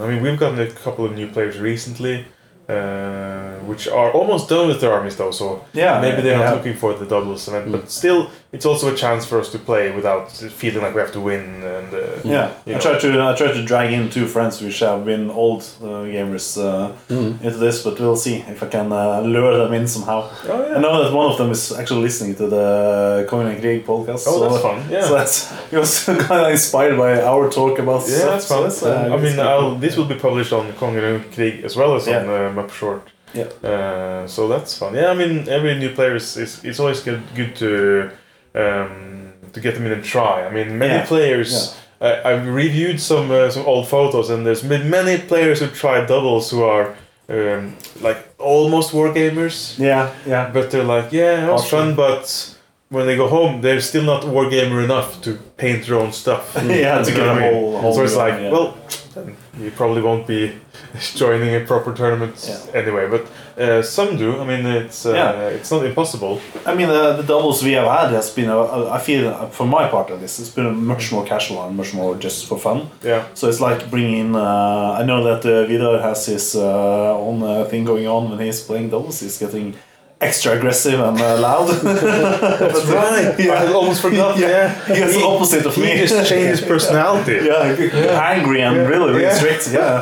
I mean, we've gotten a couple of new players recently, uh, which are almost done with their armies, though. So yeah, maybe they're yeah. not looking for the doubles event, mm. but still, it's also a chance for us to play without feeling like we have to win. And uh, yeah, I know. try to I try to drag in two friends which have been old uh, gamers uh, mm. into this, but we'll see if I can uh, lure them in somehow. Oh, yeah. I know that one of them is actually listening to the Coin and Krieg podcast. Oh, so that's fun! Yeah, so that's he was kind of inspired by our talk about. Yeah, that's fun. So that's, uh, I mean, I'll, this will be published on Coin and Krieg as well as yeah. on uh, Map Short. Yeah. Uh, so that's fun. Yeah, I mean, every new player is, is it's always good good to. Um, to get them in and try. I mean, many yeah. players. Yeah. Uh, I've reviewed some uh, some old photos, and there's been many players who try doubles who are um, like almost war gamers. Yeah, yeah. But they're like, yeah, it was awesome. Fun, but. When they go home, they're still not wargamer enough to paint their own stuff. yeah, to get a whole, whole. So it's like, yeah. well, you probably won't be joining a proper tournament yeah. anyway. But uh, some do. I mean, it's uh, yeah. it's not impossible. I mean, uh, the doubles we have had has been. Uh, I feel, for my part of this, it's been much more casual and much more just for fun. Yeah. So it's like bringing in. Uh, I know that uh, Vidar has his uh, own uh, thing going on when he's playing doubles. He's getting. Extra aggressive and uh, loud. That's right. Yeah. I had almost forgotten. Yeah, yeah. He has the opposite of me. He just changed his personality. yeah. yeah, angry and yeah. really, really yeah. strict. Yeah.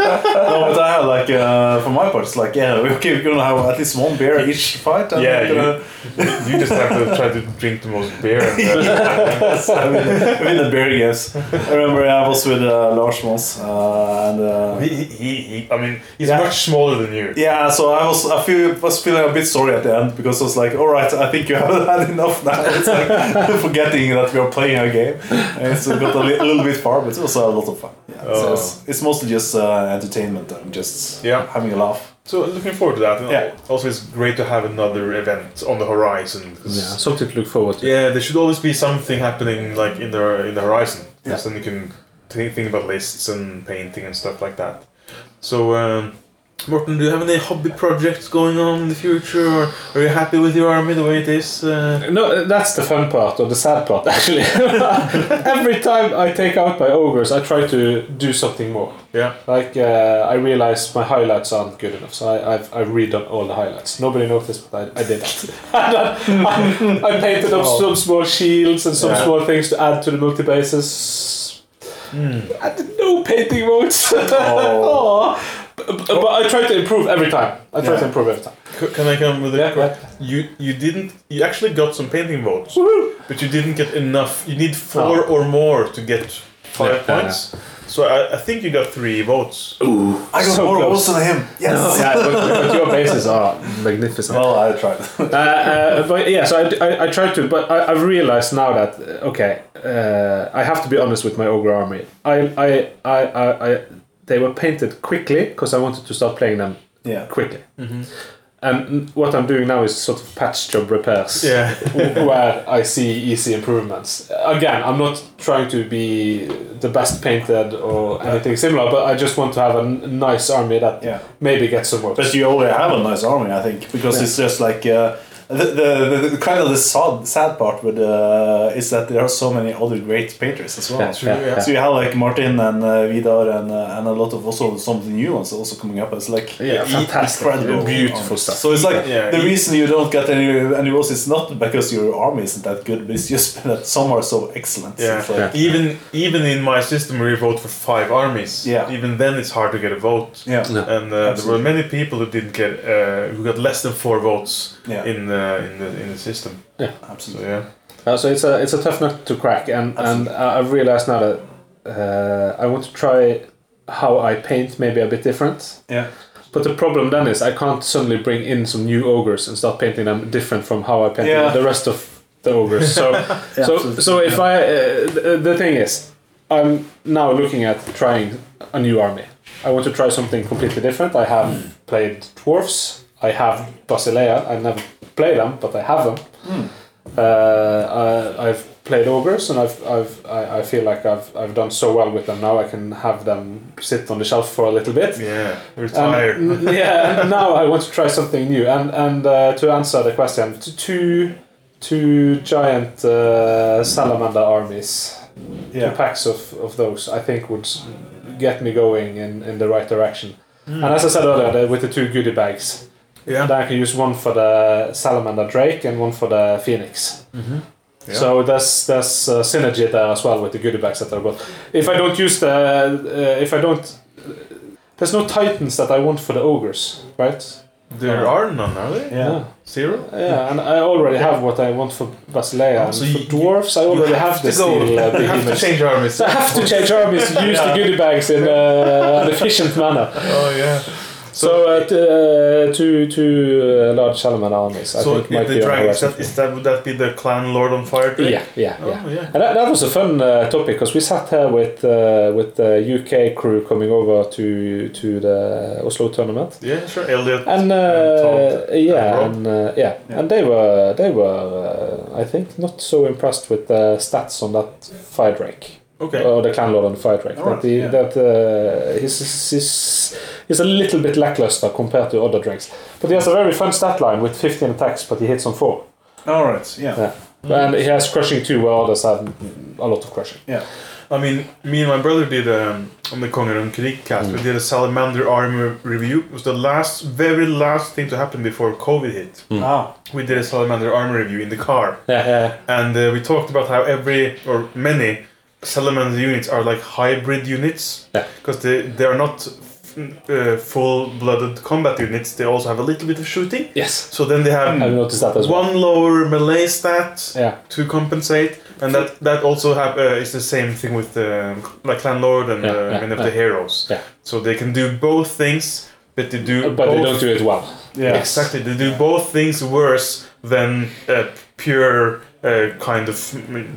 No, but I have like, uh, for my part, it's like, yeah, okay, we're gonna have at least one beer each fight. And yeah, gonna... you, you just have to try to drink the most beer. And yes, I mean, I mean the beer games. I remember I was with uh, Lars once, uh, and uh, he, he, he, I mean, he's yeah. much smaller than you. Yeah, so I was, I feel, was feeling a bit sorry at the end. Because I was like, all right, I think you have had enough now. It's like forgetting that we are playing a game. And it's got a li- little bit far, but it's also a lot of fun. Yeah, uh, so it's, it's mostly just uh, entertainment and just yeah. having a laugh. So looking forward to that. And yeah. Also, it's great to have another event on the horizon. Yeah, something to look forward to. Yeah, there should always be something happening like in the in the horizon. Because yeah. then you can think, think about lists and painting and stuff like that. So. Um, Morten, do you have any hobby projects going on in the future, or are you happy with your army the way it is? Uh... No, that's the fun part, or the sad part, actually. Every time I take out my ogres, I try to do something more. Yeah. Like, uh, I realize my highlights aren't good enough, so I, I've I've redone all the highlights. Nobody noticed, but I, I did that. I, I painted up oh. some small shields and some yeah. small things to add to the multi-bases. Mm. I did no painting modes. oh. oh. But, but I try to improve every time. I try yeah. to improve every time. C- can I come with a yeah, yeah. You you didn't. You actually got some painting votes, but you didn't get enough. You need four oh. or more to get five yeah, points. Yeah, yeah. So I, I think you got three votes. Ooh, I got so more votes than him. Yes. No, yeah, but, but your bases are magnificent. Well, I tried. uh, uh, but yeah, so I, I, I tried to, but I, I've realized now that okay, uh, I have to be honest with my ogre army. I I I I. I They were painted quickly because I wanted to start playing them yeah. quickly. Mm-hmm. And what I'm doing now is sort of patch job repairs yeah. where I see easy improvements. Again, I'm not trying to be the best painted or anything similar, but I just want to have a n- nice army that yeah. maybe gets some work. But you already have a nice army, I think, because yeah. it's just like... Uh, The, the, the, the kind of the sad, sad part with uh, is that there are so many other great painters as well. Yeah, sure, yeah, yeah. So you have like Martin and uh, Vidar and uh, and a lot of also some new ones also coming up as like yeah, fantastic, incredible, beautiful stuff. So it's like yeah, yeah, the yeah. reason you don't get any any rolls is not because your army isn't that good, but it's just that some are so excellent. Yeah. So like, yeah. Even even in my system where you vote for five armies, yeah. even then it's hard to get a vote. Yeah. No. And uh, there were many people who didn't get uh, who got less than four votes yeah. in. The Uh, in the in the system, yeah, absolutely, yeah. Uh, so it's a it's a tough nut to crack, and absolutely. and I've realized now that uh, I want to try how I paint maybe a bit different. Yeah. But the problem then is I can't suddenly bring in some new ogres and start painting them different from how I paint yeah. the rest of the ogres. So yeah, so absolutely. so if yeah. I uh, the, the thing is I'm now looking at trying a new army. I want to try something completely different. I have mm. played dwarves. I have Basileia. I never play them, but I have them. Mm. Uh, I, I've played ogres, and I've I've I, I feel like I've I've done so well with them now. I can have them sit on the shelf for a little bit. Yeah, retire. Um, yeah. Now I want to try something new, and and uh, to answer the question, two two giant uh, salamander armies, yeah. two packs of, of those, I think would get me going in, in the right direction. Mm. And as I said earlier, with the two goodie bags. Yeah. Then I can use one for the Salamander Drake and one for the Phoenix. Mm-hmm. Yeah. So there's there's uh, synergy there as well with the goodie bags that I got. If I don't use the uh, if I don't, uh, there's no Titans that I want for the ogres, right? There uh, are none, are there? Yeah. yeah. Zero? Yeah, and I already yeah. have what I want for Basileia. Oh, so and for you, dwarves, I already have, have this big uh, image. Change armies. I have to change armies to use yeah. the goodie bags in uh, an efficient manner. Oh, yeah. So uh, t- uh, two two uh, large salamander armies. I so think might the be dragon is that, is that would that be the Clan Lord on Fire Drake? Yeah, yeah, oh, yeah. yeah. And that, that was a fun uh, topic because we sat here with uh, with the U K crew coming over to to the Oslo tournament. Yeah, sure, Elliot and, uh, and Todd. Yeah, and, and uh, yeah. yeah, and they were they were uh, I think not so impressed with the stats on that Fire Drake. Okay. Or the Clan Lord on Fire Drake. All that right, the, yeah. that uh, he's, he's, he's a little bit lackluster compared to other drakes. But he has a very fun stat line with fifteen attacks, but he hits on four. All right, yeah. yeah. Mm. And he has crushing too, where others have a lot of crushing. Yeah. I mean, me and my brother did, um, on the Kongeran Krieg cast, mm. we did a Salamander Army review. It was the last, very last thing to happen before COVID hit. Mm. Ah. We did a Salamander Army review in the car. Yeah, yeah. And uh, we talked about how every, or many, Salamander units are like hybrid units because yeah. they, they are not f- uh, full-blooded combat units. They also have a little bit of shooting. Yes. So then they have I've noticed that as one well. lower melee stat yeah. to compensate, and that, that also have uh, is the same thing with uh, like Clan Lord and yeah, uh, yeah, many of yeah. the heroes. Yeah. So they can do both things, but they do but both they don't do it well. Yeah, yes. Exactly. They do both things worse than uh, pure. Uh, kind of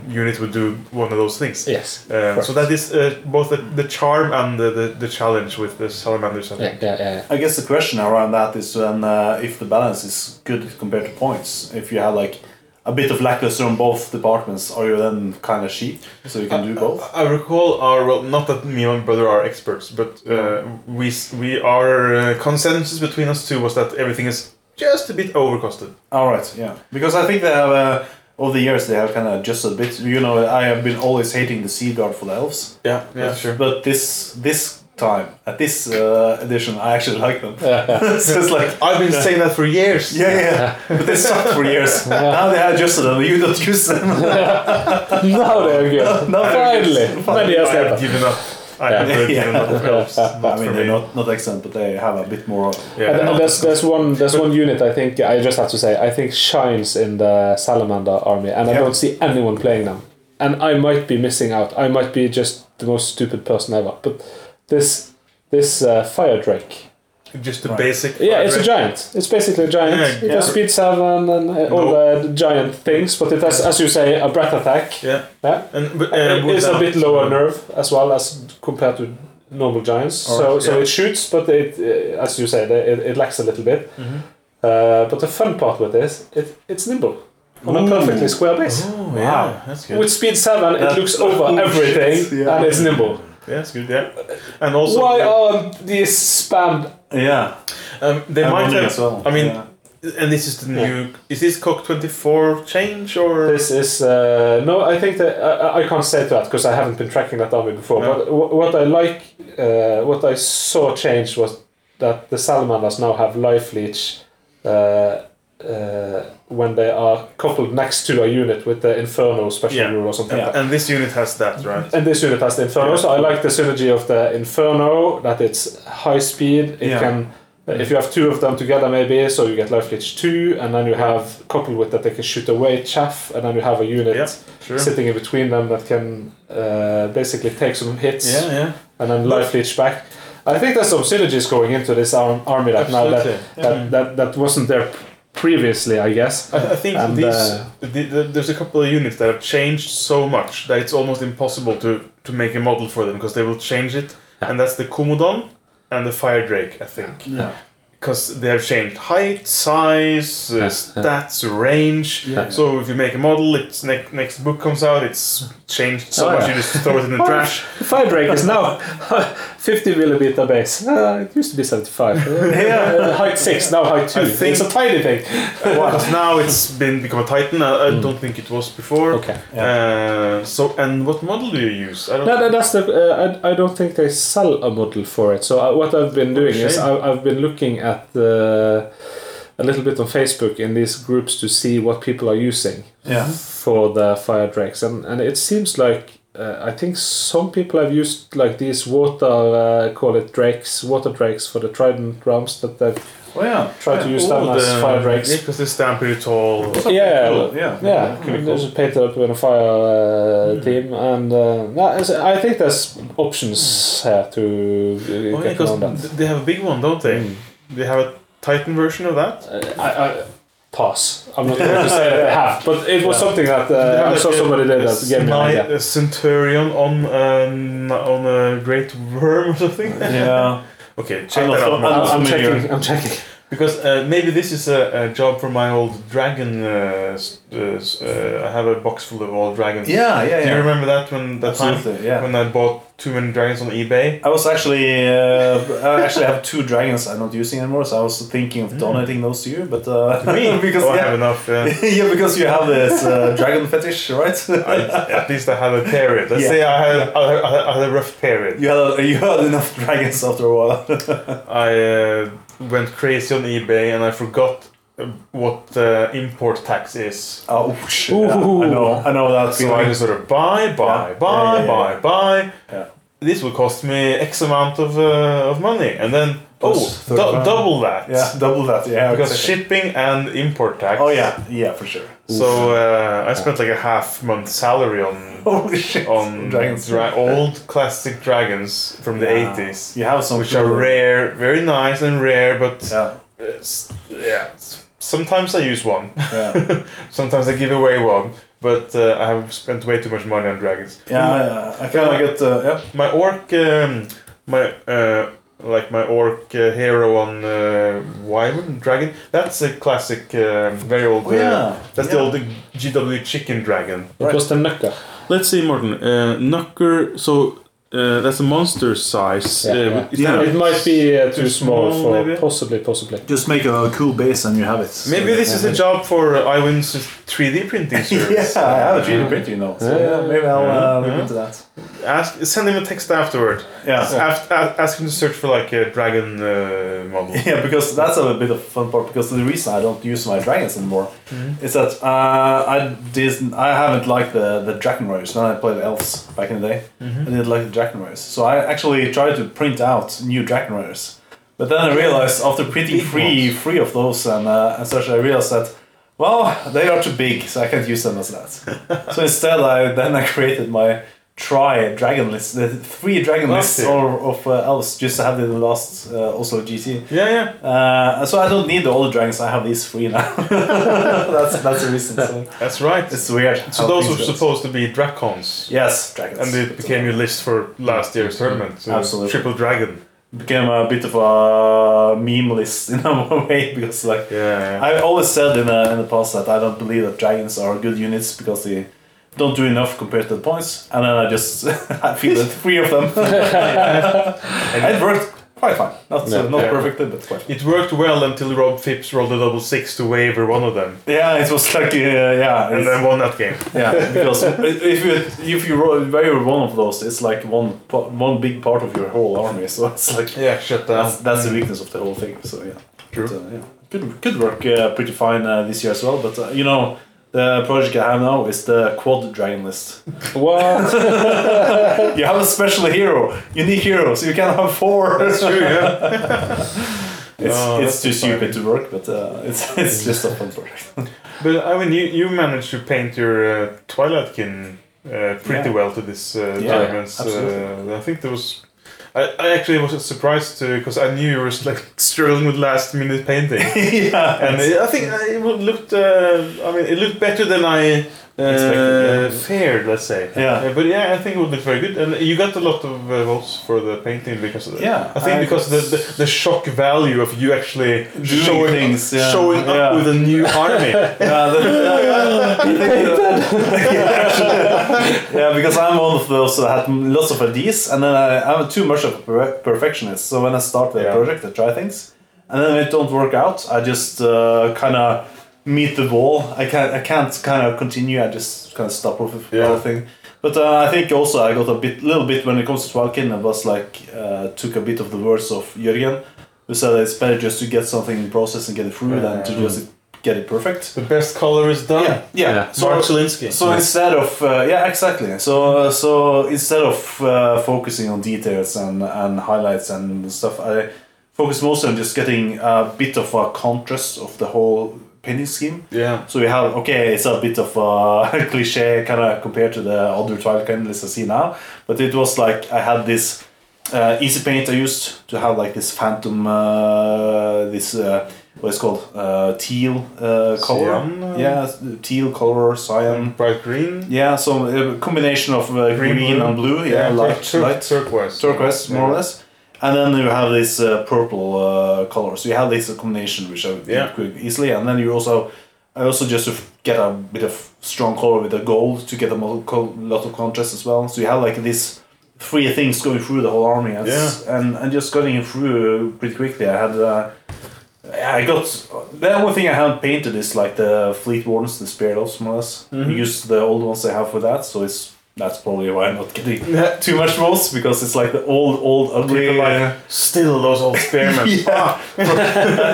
unit would do one of those things. Yes. Uh, so that is uh, both the, the charm and the, the, the challenge with the Salamanders. I think. Yeah, yeah, yeah, yeah. I guess the question around that is when, uh, if the balance is good compared to points. If you have like a bit of lackluster on both departments, are you then kind of cheap? So you can I, do both. I, I recall our well, not that me and my brother are experts, but uh, we we our uh, consensus between us two was that everything is just a bit overcosted. All right. Yeah. Because I think they have. Uh, Over the years, they have kind of adjusted a bit. You know, I have been always hating the Sea Guard for the elves. Yeah, yeah, sure. But this this time, at this uh, edition, I actually like them. Yeah, yeah. So it's like I've been yeah. saying that for years. Yeah, yeah. yeah. But they sucked for years. Yeah. Now they adjusted them. You don't use them. Now they're good. Now finally, finally, I've given up. I yeah. yeah. yeah. yeah. I mean, they're not, not excellent, but they have a bit more. Yeah. And there's there's one there's one unit I think I just have to say I think shines in the Salamander army, and yeah. I don't see anyone playing them. And I might be missing out. I might be just the most stupid person ever. But this this uh, Fire Drake. Just the right. basic. Yeah, it's a giant. It's basically a giant. Yeah, it yeah. has speed seven and uh, all no. the giant things, but it has, as you say, a breath attack. Yeah. yeah. And, but, uh, and it's a bit lower nerve as well as compared to normal giants. Or, so yeah. so it shoots, but it, uh, as you say, it, it lacks a little bit. Mm-hmm. Uh, but the fun part with this, it it's nimble. On ooh. A perfectly square base. Oh, yeah. Wow, that's good. With speed seven, it that's looks over oh, everything yeah. and it's nimble. Yeah, that's good. Yeah. And also, why are these spammed? Yeah, um, they I might have. Well. I mean, yeah. And this is the new. Yeah. Is this C O C twenty-four change or? This is uh, no. I think that I, I can't say that because I haven't been tracking that army before. No. But w- what I like, uh, what I saw change was that the Salamanders now have life leech uh, uh, when they are coupled next to a unit with the Inferno special yeah. rule or something. Yeah. Like that. And this unit has that, right? And this unit has the Inferno. Yeah. So I like the synergy of the Inferno. That it's high speed. It yeah. can. If you have two of them together, maybe, so you get Life Leech two, and then you have, coupled with that, they can shoot away chaff, and then you have a unit yeah, sure. sitting in between them that can uh, basically take some hits, yeah, yeah. and then Life Leech back. I think there's some synergies going into this arm, army that now that, yeah. that, that that wasn't there previously, I guess. I, I think and, these, uh, the, the, there's a couple of units that have changed so much that it's almost impossible to, to make a model for them, because they will change it, and that's the Komodan. And the Fire Drake, I think. Yeah. Because they have changed height, size, uh, stats, range. Yeah. So if you make a model, it's ne- next book comes out, it's changed so oh, much yeah. you just throw it in the trash. The Fire Drake is now fifty millimeter base. Uh, it used to be seventy-five. yeah. uh, height six, now height two. I think it's a tiny thing. Well, now it's been become a Titan. I, I mm. don't think it was before. Okay. Yeah. Uh, so and what model do you use? I don't. No, no that's the. Uh, I I don't think they sell a model for it. So I, what I've been doing okay. is I, I've been looking at. At the, a little bit on Facebook in these groups to see what people are using yeah. for the Fire Drakes, and and it seems like uh, I think some people have used like these water uh, call it drakes, water drakes for the Trident realms that they've oh, yeah. tried yeah, to use them as the, Fire Drakes because yeah, they stand pretty tall. Yeah, yeah, yeah. yeah. Cool. They're just painted up in a fire uh, mm. theme, and uh, I think there's options here to uh, oh, get yeah, around that. They have a big one, don't they? Mm. They have a Titan version of that? Uh, I, I pass. I'm not going to say that they have, but it was yeah. something that uh, I saw somebody did that gave me an idea. A Centurion on um, on a Great Worm or something. Yeah. Okay, check that out. I'm, I'm checking. I'm checking. Because uh, maybe this is a, a job for my old dragon. Uh, uh, uh, I have a box full of old dragons. Yeah, yeah, yeah. Do you remember that when that Absolutely, time yeah. when I bought too many dragons on eBay? I was actually, uh, I actually have two dragons I'm not using anymore. So I was thinking of donating mm. those to you, but uh, me because oh, yeah. I have enough. Yeah, yeah because you have this uh, dragon fetish, right? I, at least I had a period. Let's yeah. say I had, yeah. I, had, I had a rough period. You had you had enough dragons after a while. I. Uh, went crazy on eBay and I forgot what the uh, import tax is. Oh shit! Yeah, I know, I know that. So I just sort of buy, buy, yeah. buy, yeah, yeah, buy, yeah. buy. Yeah. This will cost me X amount of uh, of money, and then Plus oh, du- double that. Yeah, double that. Yeah, because exactly. shipping and import tax. Oh yeah, yeah, for sure. So uh, I spent like a half month salary on Holy shit. on dragons. Dra- old classic dragons from the eighties. Yeah. You have some, which are rare, very nice and rare, but yeah, it's, yeah it's, sometimes I use one. Yeah. Sometimes I give away one, but uh, I have spent way too much money on dragons. Yeah, yeah. I kind of get uh, yeah. my orc, um, my. Uh, Like my orc uh, hero on uh, Wyvern Dragon. That's a classic, uh, very old. Uh, oh, yeah. That's yeah. the old G W Chicken Dragon. It right. was the Nucker. Let's see, Morten. Uh, Nucker, so uh, that's a monster size. Yeah, uh, yeah. Yeah. It might be uh, too, too small, small for. Maybe? Possibly, possibly. Just make a cool base and you have it. So maybe this yeah, is yeah. a job for uh, Iwin's three D printing service. Yeah, I have a three D printer, you know. So yeah, yeah, maybe I'll uh, yeah. look into that. Ask, send him a text afterward. Yeah. Ask, ask him to search for like a dragon uh, model. Yeah, because that's a bit of a fun part. Because the reason I don't use my dragons anymore mm-hmm. is that uh, I didn't, I haven't liked the the dragon warriors. When I played elves back in the day, mm-hmm. I didn't like the dragon warriors. So I actually tried to print out new dragon warriors, but then I realized after printing three three of those and uh, and such, I realized that. Well, they are too big, so I can't use them as that. So instead, I then I created my try dragon list, the three dragon lists or of uh, elves, just to have in the last uh, Oslo G T. Yeah, yeah. Uh, so I don't need all the dragons. I have these three now. that's that's the reason. So. That's right. It's weird. So those were supposed to be dragons. Yes, dragons. And it became your list for last year's tournament. So absolutely. Triple dragon. Became a bit of a meme list in a way because like yeah, yeah. I always said in the, in the past that I don't believe that dragons are good units because they don't do enough compared to the points, and then I just I feel that three of them. It worked Quite fine. That's no, uh, not yeah. perfect, that's quite fine. It worked well until Rob Phipps rolled a double six to waiver one of them. Yeah, it was like, uh, yeah. And then won that game. Yeah, because if you if you roll, waiver one of those, it's like one one big part of your whole army. So it's like, yeah, shut down. That's, that's the weakness of the whole thing. So yeah. True. But, uh, yeah. Could, could work uh, pretty fine uh, this year as well, but uh, you know, the project I have now is the quad dragon list. What? You have a special hero. You need heroes. You can have four. That's true, yeah. it's no, it's too stupid to work, but uh, it's it's just a fun project. But I mean, you, you managed to paint your uh, Twilight Kin uh, pretty yeah. well to this uh, yeah, dragons. Uh, I think there was... I actually was surprised too, because I knew you were like struggling with last minute painting. Yeah, and it, I think it looked. Uh, I mean, it looked better than I uh, expected, yeah. feared. Let's say. Yeah. Uh, but yeah, I think it would look very good, and you got a lot of uh, votes for the painting because of that. Yeah, I think I because the, the the shock value of you actually showing things, yeah. showing yeah. up with a new army. yeah, that, yeah, yeah, because I'm one of those that had lots of ideas, and then I, I'm too much of a perfectionist. So when I start with yeah. a project, I try things, and then if it don't work out, I just uh, kind of meet the wall. I can't, I can't kind of continue. I just kind of stop with the yeah. other thing. But uh, I think also I got a bit, little bit when it comes to Twilight Kin. I was like, uh, took a bit of the words of Jørgen, who said it's better just to get something in process and get it through yeah. than to mm. just get it perfect. The best color is done. Yeah, yeah. yeah. So, Mark Zelinsky. So nice. Instead of uh, yeah, exactly. So so instead of uh, focusing on details and and highlights and stuff, I focus mostly on just getting a bit of a contrast of the whole painting scheme. Yeah. So we have okay, it's a bit of a cliche kind of compared to the other Twilight Kin lists I see now, but it was like I had this uh, easy paint I used to have like this phantom uh, this. Uh, What it's called? Uh, teal uh, color. Cyan. Yeah, teal color, cyan. Bright green. Yeah, so a combination of uh, green, green and blue. Yeah, yeah light, tur- light. Turquoise. Turquoise, yeah. more or less. And then you have this uh, purple uh, color. So you have this combination, which I would yeah. do easily. And then you also, I also just get a bit of strong color with the gold to get a lot of contrast as well. So you have like these three things going through the whole army. And yeah. And, and just getting it through pretty quickly. I had... Uh, I got the only thing I haven't painted is like the fleet wardens, the spirit elves, more or less. Mm-hmm. We use the old ones I have for that, so it's that's probably why I'm not getting too much rolls because it's like the old, old, ugly. People like still those old spearmen. yeah,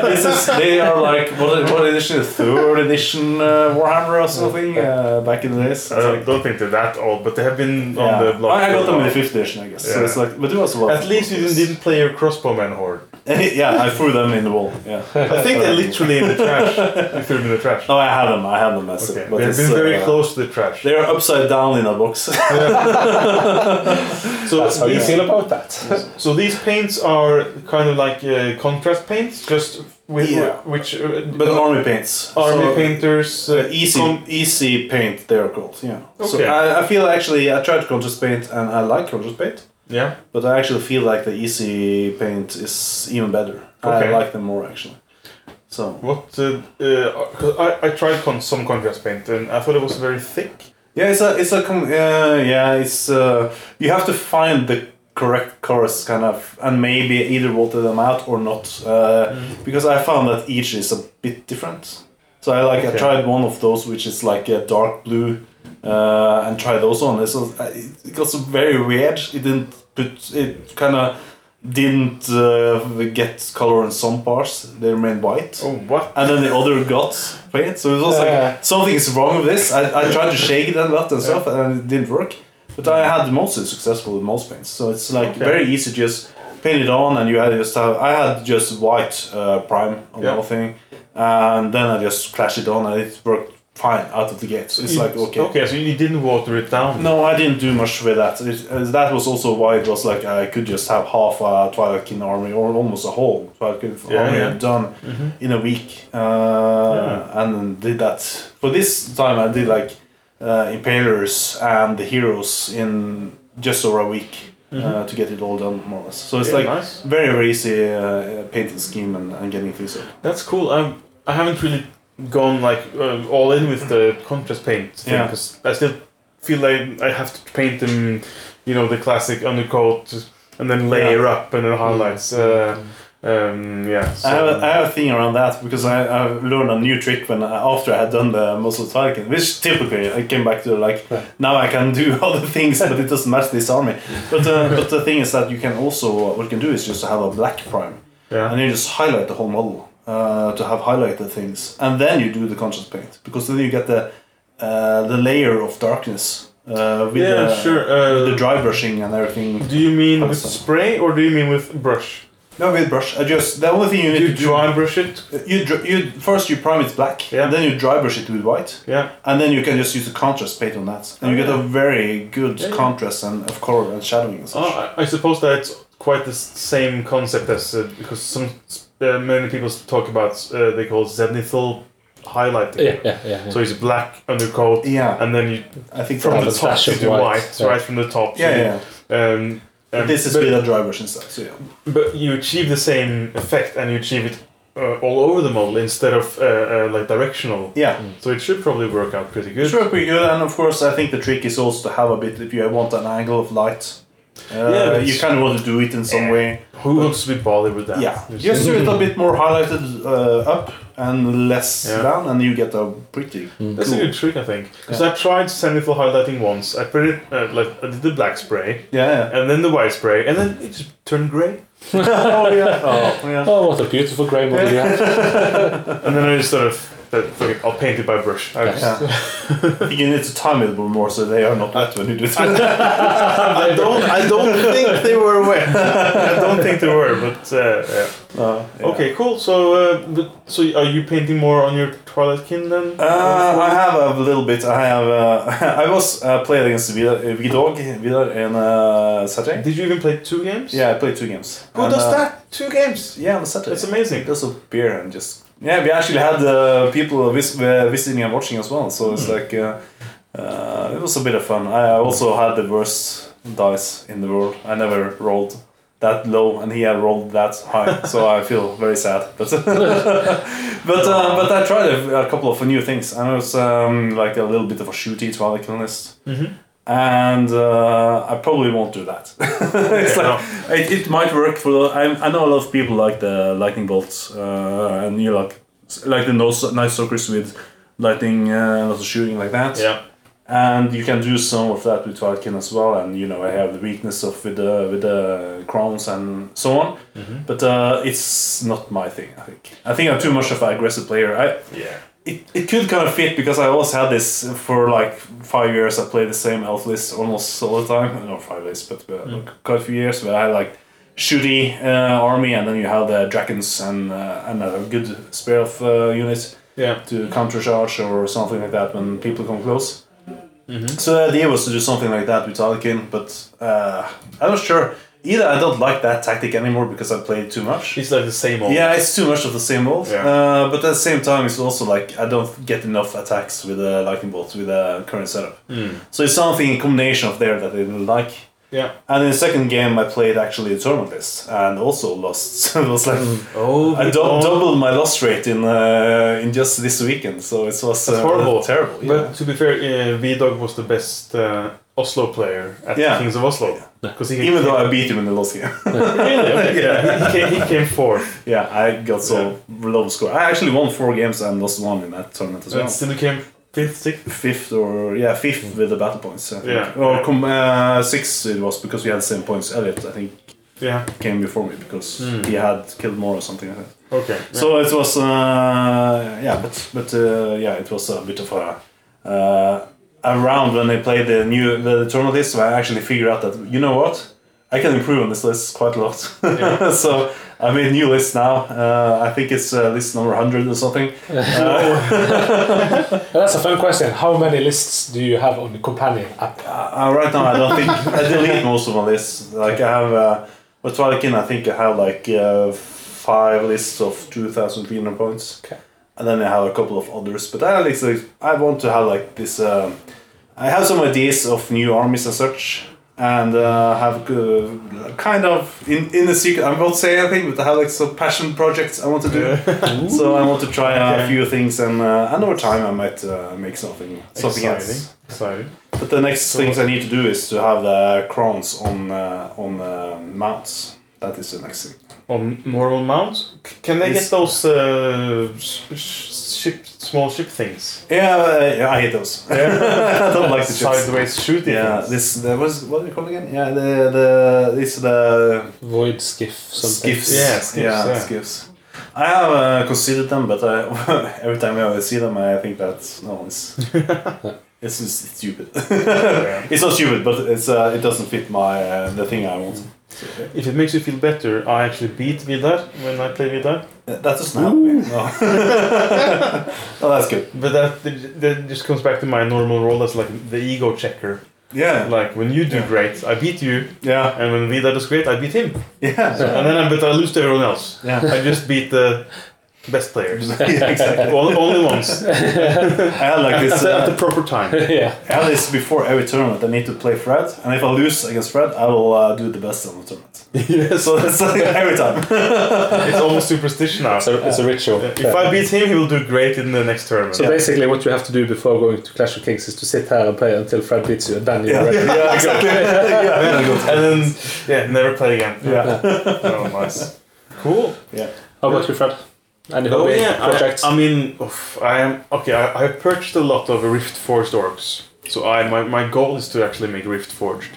this is, they are like what, what edition? Third edition uh, Warhammer or something uh, back in the days. I don't, like, don't think they're that old, but they have been yeah. on the block. I got them in the fifth edition, I guess. Yeah. So it's like, but it was a lot. At least you didn't play your crossbowman horde. yeah, I threw them in the wall. Yeah, I think they're literally in the trash. I threw them in the trash. Oh, I had them. I had them as okay. But they've been very uh, close to the trash. They're upside down in a box. So that's how you feel about that. So these paints are kind of like uh, contrast paints, just with yeah. which uh, but army paints, army so painters, uh, easy com- easy paint. They're called. Yeah. Okay. So I, I feel actually I tried contrast paint and I like contrast paint. Yeah, but I actually feel like the easy paint is even better. Okay. I like them more actually. So what? Uh, uh, I I tried con- some contrast paint and I thought it was very thick. Yeah, it's a it's a com- uh, yeah it's uh, you have to find the correct colors kind of and maybe either water them out or not uh, mm. because I found that each is a bit different. So I like okay. I tried one of those which is like a dark blue. Uh, and try those on. It's, it got some very weird. It didn't put. It kind of didn't uh, get color in some parts. They remained white. Oh what! And then the other got paint. So it was yeah. like something is wrong with this. I, I tried to shake it and that and stuff, yeah. and it didn't work. But I had mostly successful with most paints. So it's like okay. very easy to just paint it on, and you had just have. I had just white uh, prime on yeah. the whole thing, and then I just clashed it on, and it worked. Fine, out of the gate. So it's you, like okay. Okay, so you didn't water it down. No, I didn't do much with that. It, that was also why it was like I could just have half a Twilight Kin army or almost a whole Twilight Kin yeah, army yeah. done mm-hmm. in a week, uh, yeah. and did that. For this time, I did like uh, Impalers and the heroes in just over a week mm-hmm. uh, to get it all done more or less. So it's yeah, like nice. very very easy uh, painting scheme and, and getting things up. That's cool. I I haven't really. Gone like uh, all in with the contrast paint thing because yeah. I still feel like I have to paint them, you know, the classic undercoat and then layer yeah. up and then highlights. Mm. Uh, Um, yeah, so. I, have a, I have a thing around that because I I've learned a new trick when after I had done the muscle target, which typically I came back to like now I can do other things, but it doesn't match this army. But uh, but the thing is that you can also what you can do is just have a black prime, yeah. and you just highlight the whole model uh, to have highlighted things, and then you do the conscious paint because then you get the uh, the layer of darkness. Uh, with yeah, the, sure. Uh, with the dry brushing and everything. Do you mean with spray or do you mean with brush? No, with brush. I just the only thing you need you to do. You dry brush it. You you first you prime it black, yeah. and then you dry brush it with white. Yeah. And then you can just use the contrast paint on that, and oh, you yeah. get a very good yeah, contrast yeah. and of color and shadowing. And such. Oh, I, I suppose that it's quite the same concept as uh, because some uh, many people talk about uh, they call zenithal highlighting. Yeah, yeah, yeah, yeah. So it's black undercoat. Yeah. And then you. I think from the top you do white, white yeah. right from the top. Yeah, you, yeah. Um, Um, this is with a dry brush and stuff, so yeah. But you achieve the same effect, and you achieve it uh, all over the model instead of uh, uh, like directional. Yeah. Mm. So it should probably work out pretty good. It should work pretty good, and of course, I think the trick is also to have a bit. If you want an angle of light, uh, yeah, you kind of want to do it in some uh, way. Who wants to be bothered with that? Yeah. Just do it a bit more highlighted uh, up and less yeah. down, and you get a pretty. Mm. That's cool. a good trick, I think. Because yeah. I tried zenithal highlighting once. I put it uh, like I did the black spray, yeah, yeah, and then the white spray, and then it just turned grey. oh yeah! Oh yeah! Oh, what a beautiful grey model you have! And then I just sort of. I'll paint it by brush. I yeah. You need to time it a little more so they are not wet when you do it. I don't. I don't think they were wet. I don't think they were. But uh, yeah. Uh, yeah. Okay, cool. So, uh, but, so are you painting more on your Twilight Kin then? Uh, I have a little bit. I have. Uh, I was uh, playing against Vidar, Vidar and uh, Saturday. Did you even play two games? Yeah, I played two games. Who does uh, that? Two games. Yeah, on Saturday. That's amazing. Just a beer and just. Yeah, we actually had uh, people vis- visiting and watching as well, so it's like uh, uh, it was a bit of fun. I also had the worst dice in the world. I never rolled that low, and he had rolled that high, so I feel very sad. But but uh, but I tried a, a couple of new things, and it was um, like a little bit of a shooty Twilight Kin list. Mm-hmm. And uh, I probably won't do that. It's yeah, like, no. it, it might work for. I I know a lot of people like the lightning bolts, uh, and you like like the nose knife suckers with lightning uh, lots of shooting like that. Yeah. And you can do some of that with Twilight Kin as well. And you know I have the weakness of with the with the crowns and so on. Mm-hmm. But uh, it's not my thing. I think I think I'm too much of an aggressive player. I yeah. It it could kind of fit because I always had this for like five years. I played the same elf list almost all the time. Not five years, but uh, mm. quite a few years. Where I had like shooty uh, army, and then you have the dragons and uh, another good spare of uh, units yeah. to counter charge or something like that when people come close. Mm-hmm. So the idea was to do something like that with Twilight Kin, but uh, I'm not sure. Either I don't like that tactic anymore because I played too much. It's like the same old. Yeah, it's too much of the same old. Yeah. Uh, but at the same time, it's also like I don't get enough attacks with a lightning bolt with a current setup. Mm. So it's something in combination of there that I didn't like. Yeah. And in the second game, I played actually a tournament list and also lost. So it was like oh, I don't doubled my loss rate in uh, in just this weekend. So it was uh, horrible, terrible. But yeah. to be fair, uh, Vidog was the best. Uh, Oslo player at yeah. the Kings of Oslo. Yeah. He Even though I beat him in the last game. Really? Okay. Yeah. He came, he came fourth. Yeah, I got so yeah. low score. I actually won four games and lost one in that tournament as well. And still became fifth, sixth? Fifth or, yeah, fifth mm. with the battle points. I think. Yeah. Or com- uh, sixth it was because we had the same points. Elliot, I think, yeah. came before me because mm. he had killed more or something like that. Okay. Yeah. So it was, uh, yeah, but, but uh, yeah, it was a bit of a... Uh, around when I played the new the, the tournament list, I actually figured out that you know what, I can improve on this list quite a lot. Yeah. So I made a new list now. Uh, I think it's uh, list number one hundred or something. Uh, That's a fun question. How many lists do you have on the companion app? Uh, uh, right now, I don't think I delete most of my lists. Like I have uh, with Twilight Kin, I think I have like uh, five lists of two thousand three hundred points. Okay. And then I have a couple of others, but I like I want to have like this. Um, I have some ideas of new armies and such, and uh, have uh, kind of in in the secret. I won't say anything, but I have like some passion projects I want to do. So I want to try okay. a few things, and uh, and over time I might uh, make something something exciting. Else. Exciting. But the next so things I need to do is to have the crowns on uh, on uh, mounts. That is the next thing. On moral mounts? Can they it's get those uh, ship, small ship things? Yeah, yeah, I hate those. Yeah. I don't like the ships. Sideways shooting. Yeah, things. This there was what do you call it again? Yeah, the the this the void skiff. Something. Skiffs. Yeah, skiffs. Yeah, yeah. skiffs. I have uh, considered them, but I, every time I see them, I think that no, it's it's just it's stupid. It's not stupid, but it's uh, it doesn't fit my uh, the thing I want. So, yeah. If it makes you feel better, I actually beat Vidar when I play Vidar. Uh, that doesn't help me. No. Oh, that's good. But that, that just comes back to my normal role as like the ego checker. Yeah. Like when you do yeah. great, I beat you. Yeah. And when Vidar does great, I beat him. Yeah. So, and then I but I lose to everyone else. Yeah. I just beat the best players. Yeah, exactly. All, only once. I had like this uh, at the proper time. Yeah. I had this before every tournament. I need to play Fred, and if I lose against Fred, I will uh, do the best on the tournament. Yeah. So that's like every time. It's almost superstition now. So it's a ritual. Yeah. If I beat him, he will do great in the next tournament. So yeah. basically, what you have to do before going to Clash of Kings is to sit here and play until Fred beats you, and then you're yeah. ready. Yeah, yeah, exactly. yeah. Yeah. And then yeah, never play again. Yeah. yeah. Oh, nice. Cool. Yeah. How about you, Fred? And oh yeah, I, I mean, oof, I am okay. I, I purchased a lot of Riftforged orcs, so I my, my goal is to actually make Riftforged.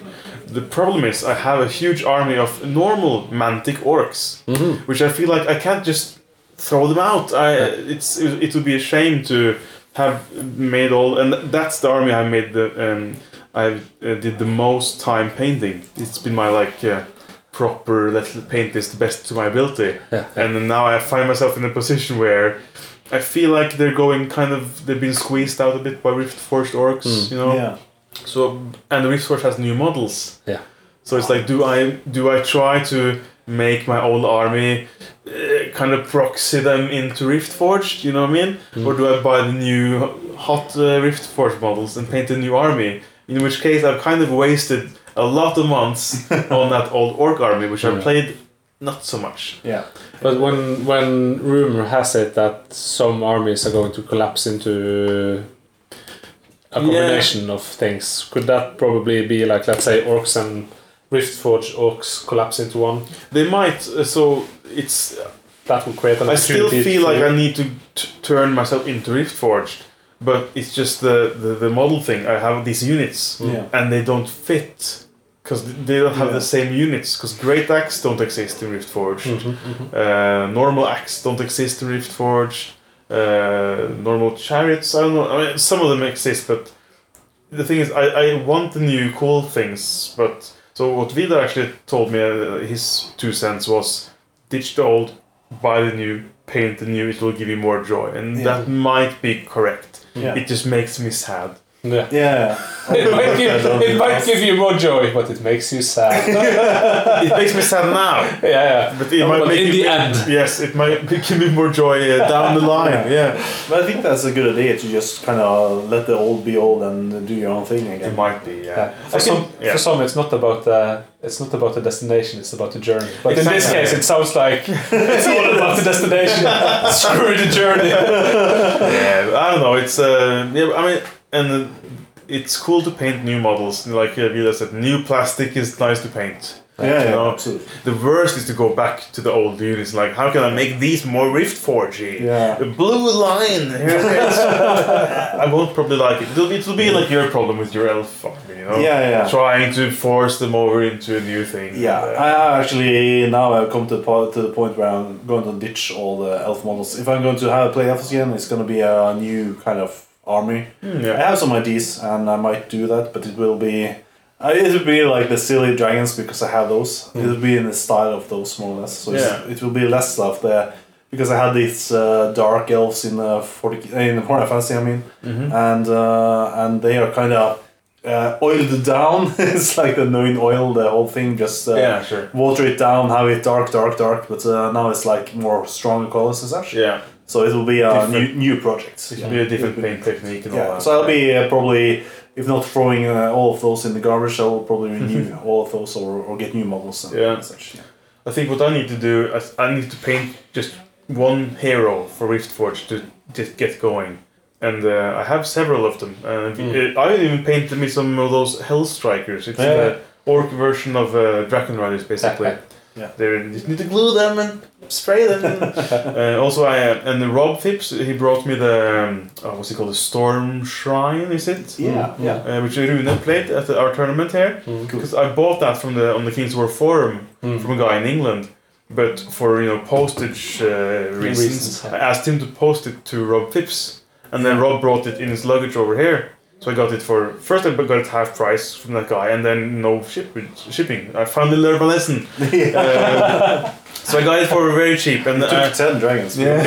The problem is I have a huge army of normal mantic orcs, mm-hmm. which I feel like I can't just throw them out. I yeah. it's it, it would be a shame to have made all, and that's the army I made the um I uh, did the most time painting. It's been my like. Uh, proper, let's paint this the best to my ability. Yeah, yeah. And now I find myself in a position where I feel like they're going kind of, they've been squeezed out a bit by Riftforged orcs, mm. you know? Yeah. So, and the Riftforged has new models. Yeah. So it's like, do I do I try to make my old army uh, kind of proxy them into Riftforged, you know what I mean? Mm. Or do I buy the new hot uh, Riftforged models and paint a new army? In which case I've kind of wasted a lot of months on that old orc army, which mm. I played not so much. Yeah, but when when rumor has it that some armies are going to collapse into a combination yeah. of things, could that probably be like, let's say, orcs and Riftforged orcs collapse into one? They might. So it's that will create an I opportunity. I still feel like I need to t- turn myself into Riftforged. But it's just the, the, the model thing. I have these units, yeah. and they don't fit because they don't have yeah. the same units. Because great axes don't exist in Riftforged. Mm-hmm, mm-hmm. Uh, normal axes don't exist in Riftforged. Uh, normal chariots, I don't know. I mean, some of them exist, but the thing is, I, I want the new cool things. But so what Vidar actually told me, uh, his two cents was, ditch the old, buy the new, paint the new. It will give you more joy, and yeah. that might be correct. Yeah. It just makes me sad. Yeah. yeah. It might, give, it might give you more joy, but it makes you sad. It makes me sad now. Yeah, yeah. But it no, might but make in you the end. Yes, it might give me more joy uh, down the line. Yeah. yeah. But I think that's a good idea to just kind of let the old be old and do your own thing again. It might be. Yeah. yeah. For, some, yeah. for some, it's not about the it's not about the destination. It's about the journey. But exactly. in this case, it sounds like it's all about the destination. Screw the journey. yeah. I don't know. It's uh, yeah. I mean. And it's cool to paint new models. Like Vida said, new plastic is nice to paint. Yeah, you know? Absolutely. The worst is to go back to the old units. Like, how can I make these more Riftforged-y? Yeah. The blue line. I won't probably like it. It'll be, it'll be like your problem with your elf army, you know? Yeah, yeah. Trying to force them over into a new thing. Yeah, and, uh, I actually now I've come to the, part, to the point where I'm going to ditch all the elf models. If I'm going to have, play elves again, it's going to be a new kind of army. Mm, yeah. I have some ideas and I might do that, but it will be uh, it will be like the silly dragons because I have those. Mm. It will be in the style of those more or less. So yeah. it will be less stuff there because I had these uh, dark elves in the forty in the Final Fantasy. I mean, mm-hmm. and uh, and they are kind of uh, oiled down. It's like the known oil, the whole thing. Just uh, yeah, sure. water it down, have it dark, dark, dark. But uh, now it's like more stronger colors and such. Yeah. So it will be a different, new, new project. It will be a different paint technique and yeah. all that. So I'll be uh, probably, if not throwing uh, all of those in the garbage, I'll probably renew all of those or, or get new models and, yeah. and such. Yeah. I think what I need to do, is I need to paint just one hero for Riftforged to just get going. And uh, I have several of them. Uh, mm. I even painted me some of those Hell Strikers. It's the yeah. orc version of uh, Dragon Riders, basically. yeah. They just need to glue them and spray them. uh, also, I and the Rob Phipps, he brought me the um, oh, what's he called, the Storm Shrine, is it? Yeah, mm. yeah. Uh, which Rune played at the, our tournament here, because mm. I bought that from the on the Kings War forum mm. from a guy in England. But for you know postage uh, reasons, reasons yeah. I asked him to post it to Rob Phipps. And then Rob brought it in his luggage over here, so I got it for first. I got it half price from that guy, and then no ship shipping. I finally learned my lesson. Yeah. Uh, so I got it for very cheap, and it took uh, ten dragons. Yeah.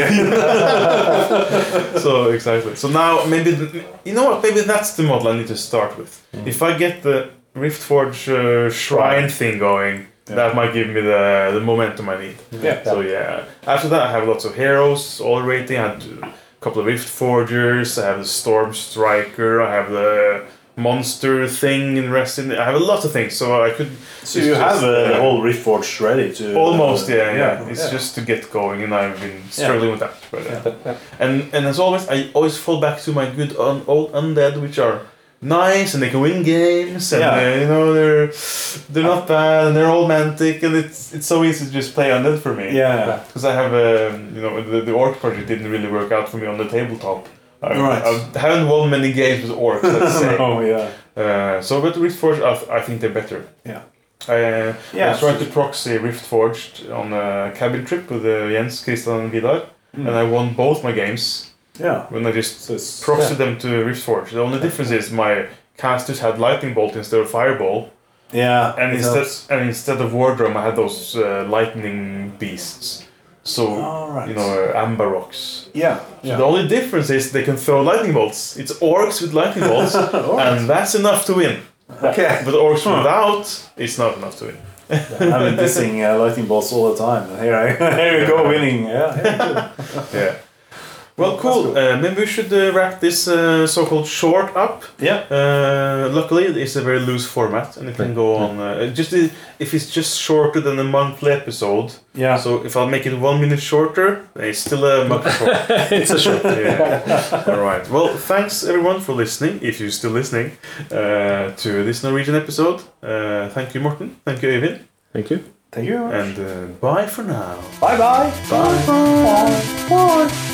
So exactly. So now maybe the, you know what? Maybe that's the model I need to start with. Mm. If I get the Riftforged uh, shrine right. thing going. Yeah. That might give me the the momentum I need. Yeah. So yeah. After that, I have lots of heroes already. I had to, couple of Riftforgers, I have the Storm Striker, I have the monster thing in Resident. I have a lot of things, so I could. So you have a uh, whole Riftforged ready to. Almost, uh, yeah, yeah. It's yeah. just to get going, and I've been struggling yeah. with that. But, yeah. And and as always, I always fall back to my good un- old Undead, which are nice and they can win games, and yeah. they, you know they're they're not bad, and they're all mantic, and it's it's so easy to just play Undead for me. Yeah, because I have um, you know the, the orc project didn't really work out for me on the tabletop. I, right. I haven't won many games with orcs. Let's say. Oh yeah. Uh, so but Riftforged, I, I think they're better. Yeah. I, uh, yeah. I was trying to proxy Riftforged on a cabin trip with uh, Jens, Christian, and Vidar, mm. and I won both my games. Yeah. When I just so proxy yeah. them to Riftforged. The only difference is my casters had Lightning Bolt instead of Fireball. Yeah. And instead and instead of War Drum, I had those uh, lightning beasts. So oh, right. you know uh, amber rocks. Yeah. yeah. So the only difference is they can throw lightning bolts. It's orcs with lightning bolts, and that's enough to win. Okay. But orcs huh. without, it's not enough to win. I've been dissing uh, lightning bolts all the time, and here I here you go winning. Yeah. Yeah. yeah. Well, cool. cool. Uh, maybe we should uh, wrap this uh, so-called short up. Yeah. Uh, luckily, it's a very loose format, and it can go on. Uh, just uh, if it's just shorter than a monthly episode. Yeah. So if I make it one minute shorter, it's still a month short. It's a short. Yeah. All right. Well, thanks everyone for listening. If you're still listening uh, to this Norwegian episode, uh, thank you, Morten. Thank you, Eivind. Thank you. Thank you. And uh, bye for now. Bye bye. Bye bye. Bye. Bye. Bye.